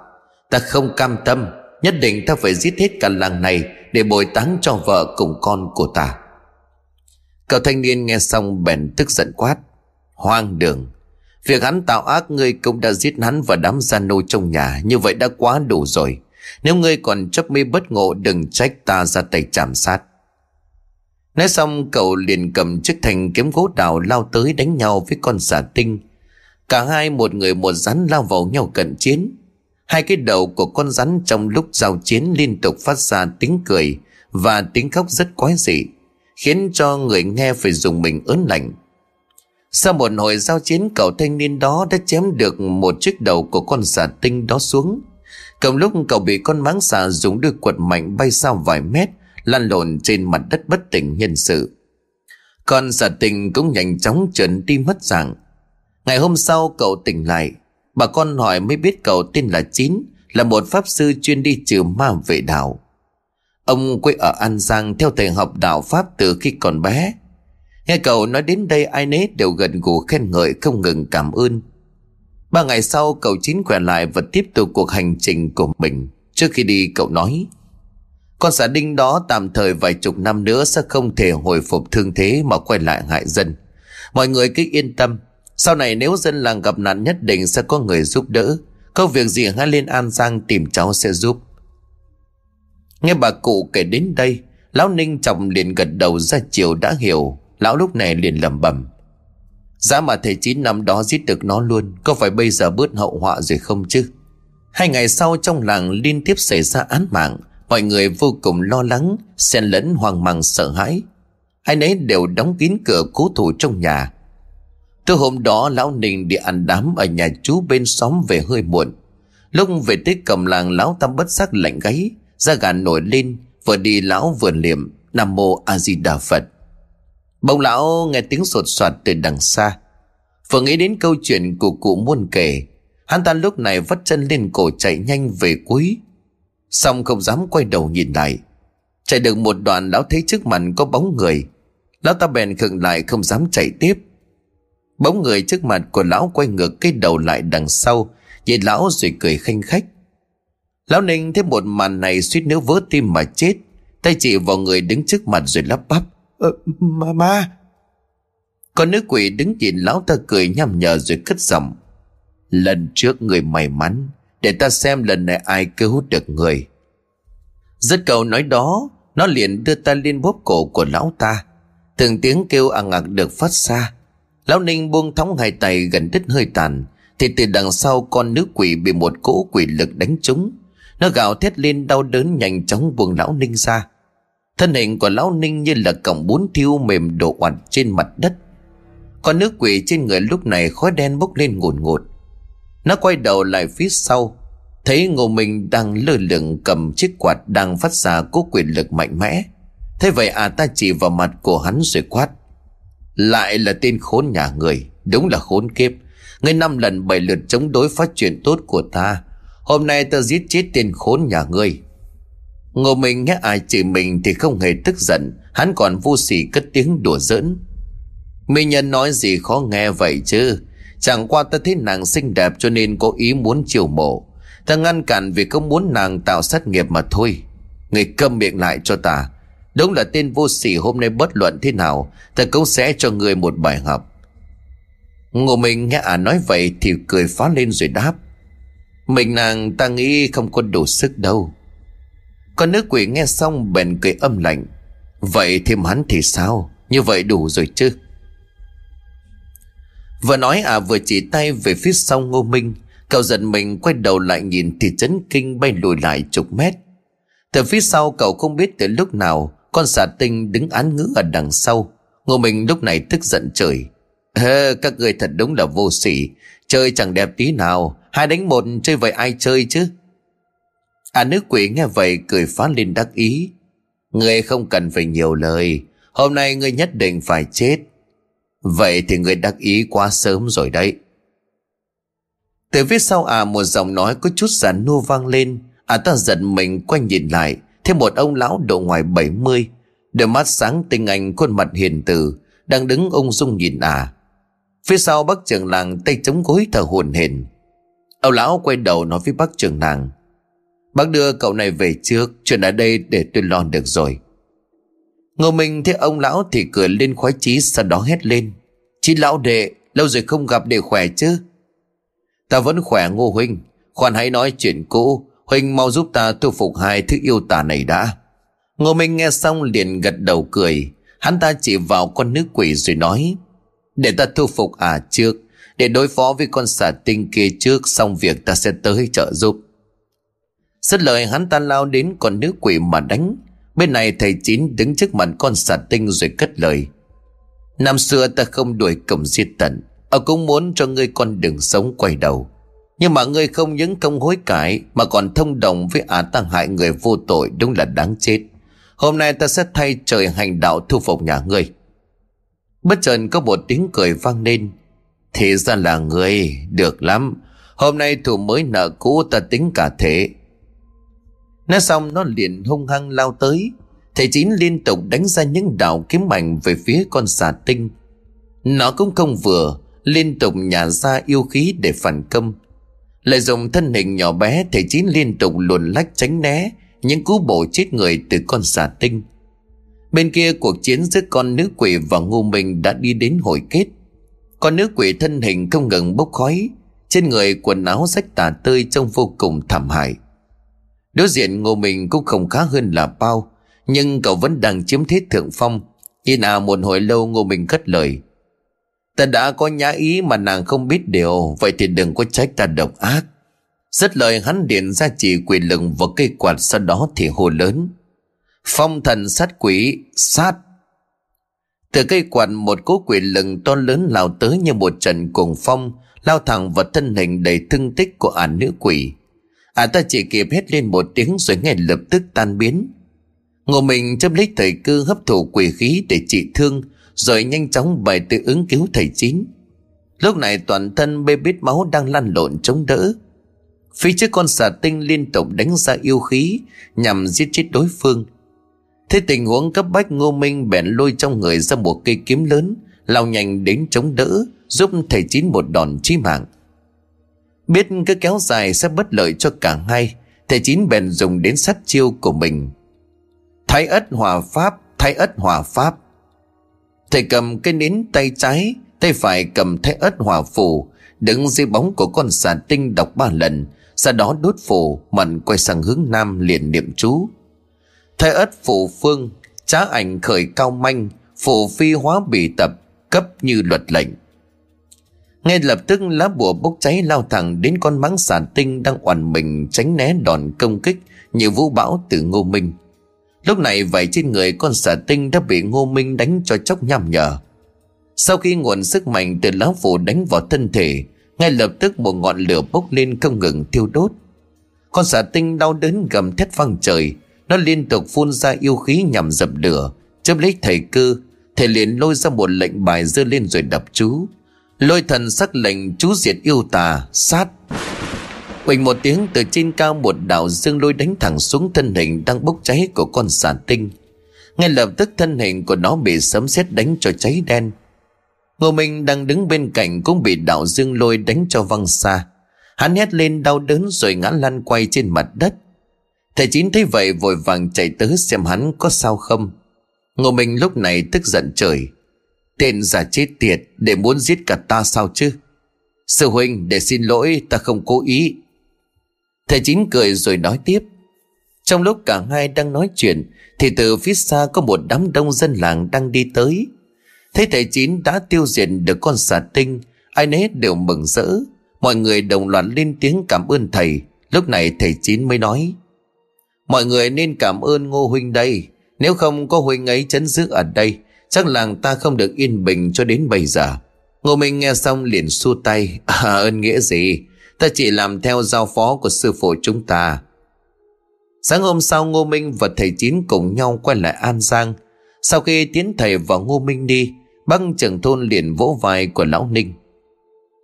Ta không cam tâm, nhất định ta phải giết hết cả làng này để bồi táng cho vợ cùng con của ta. Cậu thanh niên nghe xong bèn tức giận quát: Hoang đường! Việc hắn tạo ác ngươi cũng đã giết hắn và đám gia nô trong nhà, như vậy đã quá đủ rồi. Nếu ngươi còn chấp mê bất ngộ đừng trách ta ra tay trảm sát. Nói xong cậu liền cầm chiếc thanh kiếm gỗ đào lao tới đánh nhau với con xà tinh. Cả hai một người một rắn lao vào nhau cận chiến. Hai cái đầu của con rắn trong lúc giao chiến liên tục phát ra tiếng cười và tiếng khóc rất quái dị, khiến cho người nghe phải rùng mình ớn lạnh. Sau một hồi giao chiến, cậu thanh niên đó đã chém được một chiếc đầu của con xà tinh đó xuống. Cùng lúc cậu bị con mãng xà dùng đuôi quật mạnh bay xa vài mét, lăn lộn trên mặt đất bất tỉnh nhân sự. Con xà tinh cũng nhanh chóng trốn đi mất dạng. Ngày hôm sau cậu tỉnh lại, bà con hỏi mới biết cậu tên là Chín, là một pháp sư chuyên đi trừ ma vệ đạo. Ông quê ở An Giang, theo thầy học đạo Pháp từ khi còn bé. Nghe cậu nói đến đây, ai nấy đều gần gù khen ngợi, không ngừng cảm ơn. 3 ngày sau, cậu Chín khỏe lại và tiếp tục cuộc hành trình của mình. Trước khi đi, cậu nói: con giả đinh đó tạm thời vài chục năm nữa sẽ không thể hồi phục thương thế mà quay lại hại dân. Mọi người cứ yên tâm, sau này nếu dân làng gặp nạn nhất định sẽ có người giúp đỡ. Có việc gì hãy lên An Giang tìm cháu sẽ giúp. Nghe bà cụ kể đến đây, lão Ninh trọng liền gật đầu ra chiều đã hiểu. Lão lúc này liền lẩm bẩm: giá mà thầy Chín năm đó giết được nó luôn, có phải bây giờ bớt hậu họa rồi không chứ? 2 ngày sau, trong làng liên tiếp xảy ra án mạng. Mọi người vô cùng lo lắng, xen lẫn hoang mang sợ hãi. Ai nấy đều đóng kín cửa cố thủ trong nhà. Từ hôm đó, lão Ninh đi ăn đám ở nhà chú bên xóm về hơi muộn. Lúc về tới cầm làng, lão Tâm bất giác lạnh gáy, da gà nổi lên. Vừa đi lão vừa niệm Nam Mô A Di Đà Phật. Bỗng lão nghe tiếng sột soạt từ đằng xa. Vừa nghĩ đến câu chuyện của cụ muôn kể, hắn ta lúc này vắt chân lên cổ chạy nhanh về cuối, xong không dám quay đầu nhìn lại. Chạy được một đoạn, lão thấy trước mặt có bóng người. Lão ta bèn khựng lại, không dám chạy tiếp. Bóng người trước mặt của lão quay ngược cái đầu lại đằng sau, nhìn lão rồi cười khanh khách. Lão Ninh thấy một màn này suýt nữa vỡ tim mà chết. Tay chỉ vào người đứng trước mặt rồi lắp bắp: ma. Con nữ quỷ đứng nhìn lão ta cười nhằm nhở rồi cất giọng: lần trước người may mắn, để ta xem lần này ai cứu được người. Dứt câu nói đó, nó liền đưa ta lên bóp cổ của lão ta. Từng tiếng kêu ằng ặc được phát ra. Lão Ninh buông thõng hai tay gần đứt hơi tàn thì từ đằng sau con nữ quỷ bị một cỗ quỷ lực đánh trúng. Nó gào thét lên đau đớn, nhanh chóng buông lão Ninh ra. Thân hình của lão Ninh như là cọng bún thiêu mềm đổ oặt trên mặt đất. Con nữ quỷ trên người lúc này khói đen bốc lên ngùn ngụt. Nó quay đầu lại phía sau, thấy Ngô Minh đang lơ lửng cầm chiếc quạt đang phát ra cỗ quỷ lực mạnh mẽ. Thế vậy ta chỉ vào mặt của hắn rồi quát: lại là tên khốn nhà người, đúng là khốn kiếp. Ngươi 5 lần 7 lượt chống đối phát chuyện tốt của ta, hôm nay ta giết chết tên khốn nhà ngươi. Ngô Minh nghe ai chỉ mình thì không hề tức giận, hắn còn vô sỉ cất tiếng đùa giỡn: mỹ nhân nói gì khó nghe vậy chứ, chẳng qua ta thấy nàng xinh đẹp cho nên có ý muốn chiều mộ, ta ngăn cản vì không muốn nàng tạo sát nghiệp mà thôi. Ngươi câm miệng lại cho ta, đúng là tên vô sỉ, hôm nay bất luận thế nào ta cũng sẽ cho ngươi một bài học. Ngô Minh nghe nói vậy thì cười phá lên rồi đáp: mình nàng ta nghĩ không có đủ sức đâu. Con nữ quỷ nghe xong bèn cười âm lạnh: vậy thêm hắn thì sao, như vậy đủ rồi chứ. Vừa nói vừa chỉ tay về phía sau Ngô Minh. Cậu giật mình quay đầu lại nhìn thì chấn kinh bay lùi lại chục mét. Từ phía sau, cậu không biết từ lúc nào con xà tinh đứng án ngữ ở đằng sau. Ngô Minh lúc này tức giận chửi: các người thật đúng là vô sỉ, chơi chẳng đẹp tí nào, 2 đánh 1 chơi vậy ai chơi chứ. Nữ quỷ nghe vậy cười phá lên đắc ý: ngươi không cần phải nhiều lời, hôm nay ngươi nhất định phải chết. Vậy thì ngươi đắc ý quá sớm rồi đấy. Từ phía sau một giọng nói có chút giàn nua vang lên. Ta giật mình quay nhìn lại, thấy một ông lão độ ngoài 70, đôi mắt sáng tinh anh, khuôn mặt hiền từ, đang đứng ung dung nhìn Phía sau bác trưởng làng tay chống gối thở hổn hển. Ông lão quay đầu nói với bác trưởng làng: bác đưa cậu này về trước, chuyện ở đây để tôi lo được rồi. Ngô Minh thấy ông lão thì cười lên khoái chí, sau đó hét lên: chị lão đệ, lâu rồi không gặp, đệ khỏe chứ? Ta vẫn khỏe Ngô huynh, khoan hãy nói chuyện cũ, huynh mau giúp ta thu phục 2 thứ yêu tà này đã. Ngô Minh nghe xong liền gật đầu cười. Hắn ta chỉ vào con nữ quỷ rồi nói: để ta thu phục trước, để đối phó với con xà tinh kia trước, xong việc ta sẽ tới trợ giúp. Dứt lời, hắn ta lao đến con nữ quỷ mà đánh. Bên này thầy Chín đứng trước mặt con xà tinh rồi cất lời: năm xưa ta không đuổi cổng diệt tận, cũng muốn cho ngươi con đường sống quay đầu. Nhưng mà ngươi không những không hối cải mà còn thông đồng với ta hại người vô tội, đúng là đáng chết. Hôm nay ta sẽ thay trời hành đạo thu phục nhà ngươi. Bất chợt có một tiếng cười vang lên: thế ra là ngươi, được lắm. Hôm nay thù mới nợ cũ, ta tính cả thế. Nói xong nó liền hung hăng lao tới. Thầy Chín liên tục đánh ra những đạo kiếm mạnh về phía con xà tinh. Nó cũng không vừa, liên tục nhả ra yêu khí để phản công. Lợi dụng thân hình nhỏ bé, thầy Chín liên tục luồn lách tránh né những cú bổ chết người từ con xà tinh. Bên kia, cuộc chiến giữa con nữ quỷ và Ngô Minh đã đi đến hồi kết. Con nữ quỷ thân hình không ngừng bốc khói, trên người quần áo rách tả tơi trông vô cùng thảm hại. Đối diện Ngô Minh cũng không khá hơn là bao, nhưng cậu vẫn đang chiếm thế thượng phong. Yên à một hồi lâu, Ngô Minh cất lời: "Ta đã có nhã ý mà nàng không biết điều, vậy thì đừng có trách ta độc ác." Dứt lời hắn điện ra chỉ quỷ lực và cây quạt, sau đó thì hô lớn: "Phong thần sát quỷ, sát!" Từ cây quạt, một cỗ quỷ lực to lớn lao tới như một trận cuồng phong, lao thẳng vào thân hình đầy thương tích của ả nữ quỷ. Ả ta chỉ kịp hét lên một tiếng rồi ngay lập tức tan biến. Ngô Minh chấp lấy thời cơ hấp thụ quỷ khí để trị thương, rồi nhanh chóng bày tự ứng cứu thầy Chín. Lúc này toàn thân bê bết máu đang lăn lộn chống đỡ. Phía trước con xà tinh liên tục đánh ra yêu khí nhằm giết chết đối phương. Thế tình huống cấp bách, Ngô Minh bèn lôi trong người ra một cây kiếm lớn, lao nhanh đến chống đỡ, giúp thầy Chín một đòn chí mạng. Biết cứ kéo dài sẽ bất lợi cho cả hai, thầy Chín bèn dùng đến sát chiêu của mình: Thái ất hỏa pháp, thái ất hỏa pháp. Thầy cầm cây nến tay trái, tay phải cầm thái ất hỏa phù, đứng dưới bóng của con xà tinh đọc 3 lần, sau đó đốt phù, mạnh quay sang hướng nam liền niệm chú: Thái ất phù phương, trá ảnh khởi cao manh, phù phi hóa bì tập, cấp như luật lệnh. Ngay lập tức lá bùa bốc cháy lao thẳng đến con mãng xà tinh đang oằn mình tránh né đòn công kích như vũ bão từ Ngô Minh. Lúc này vảy trên người con xà tinh đã bị Ngô Minh đánh cho chóc nham nhở. Sau khi nguồn sức mạnh từ lá phù đánh vào thân thể, ngay lập tức một ngọn lửa bốc lên không ngừng thiêu đốt. Con xà tinh đau đớn gầm thét vang trời, nó liên tục phun ra yêu khí nhằm dập lửa. Chớp lấy thời cơ, thầy liền lôi ra một lệnh bài giơ lên rồi đọc chú: Lôi thần sắc lệnh chú diệt yêu tà, sát. Bình một tiếng, từ trên cao một đạo dương lôi đánh thẳng xuống thân hình đang bốc cháy của con xà tinh. Ngay lập tức thân hình của nó bị sấm sét đánh cho cháy đen. Ngô Minh đang đứng bên cạnh cũng bị đạo dương lôi đánh cho văng xa. Hắn hét lên đau đớn rồi ngã lăn quay trên mặt đất. Thầy Chín thấy vậy vội vàng chạy tới xem hắn có sao không. Ngô Minh lúc này tức giận trời: Tên giả chết tiệt, để muốn giết cả ta sao chứ? Sư huynh, để xin lỗi, ta không cố ý. Thầy Chín cười rồi nói tiếp. Trong lúc cả hai đang nói chuyện thì từ phía xa có một đám đông dân làng đang đi tới. Thấy thầy Chín đã tiêu diệt được con xà tinh, ai nấy đều mừng rỡ. Mọi người đồng loạt lên tiếng cảm ơn thầy. Lúc này thầy Chín mới nói: Mọi người nên cảm ơn Ngô huynh đây. Nếu không có huynh ấy trấn giữ ở đây, chắc làng ta không được yên bình cho đến bây giờ. Ngô Minh nghe xong liền xua tay: Ơn nghĩa gì, ta chỉ làm theo giao phó của sư phụ chúng ta. Sáng hôm sau, Ngô Minh và thầy Chín cùng nhau quay lại An Giang. Sau khi tiến thầy và Ngô Minh đi, bác trưởng thôn liền vỗ vai của lão Ninh: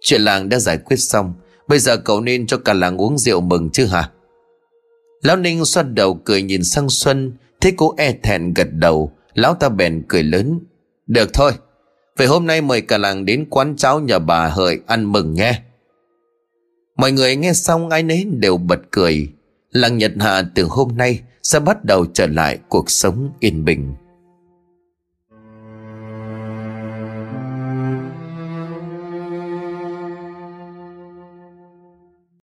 Chuyện làng đã giải quyết xong, bây giờ cậu nên cho cả làng uống rượu mừng chứ hả? Lão Ninh xoa đầu cười nhìn sang Xuân, thấy cô e thẹn gật đầu, lão ta bèn cười lớn: Được thôi, vậy hôm nay mời cả làng đến quán cháo nhà bà Hợi ăn mừng nhé. Mọi người nghe xong ai nấy đều bật cười. Làng Nhật Hạ từ hôm nay sẽ bắt đầu trở lại cuộc sống yên bình.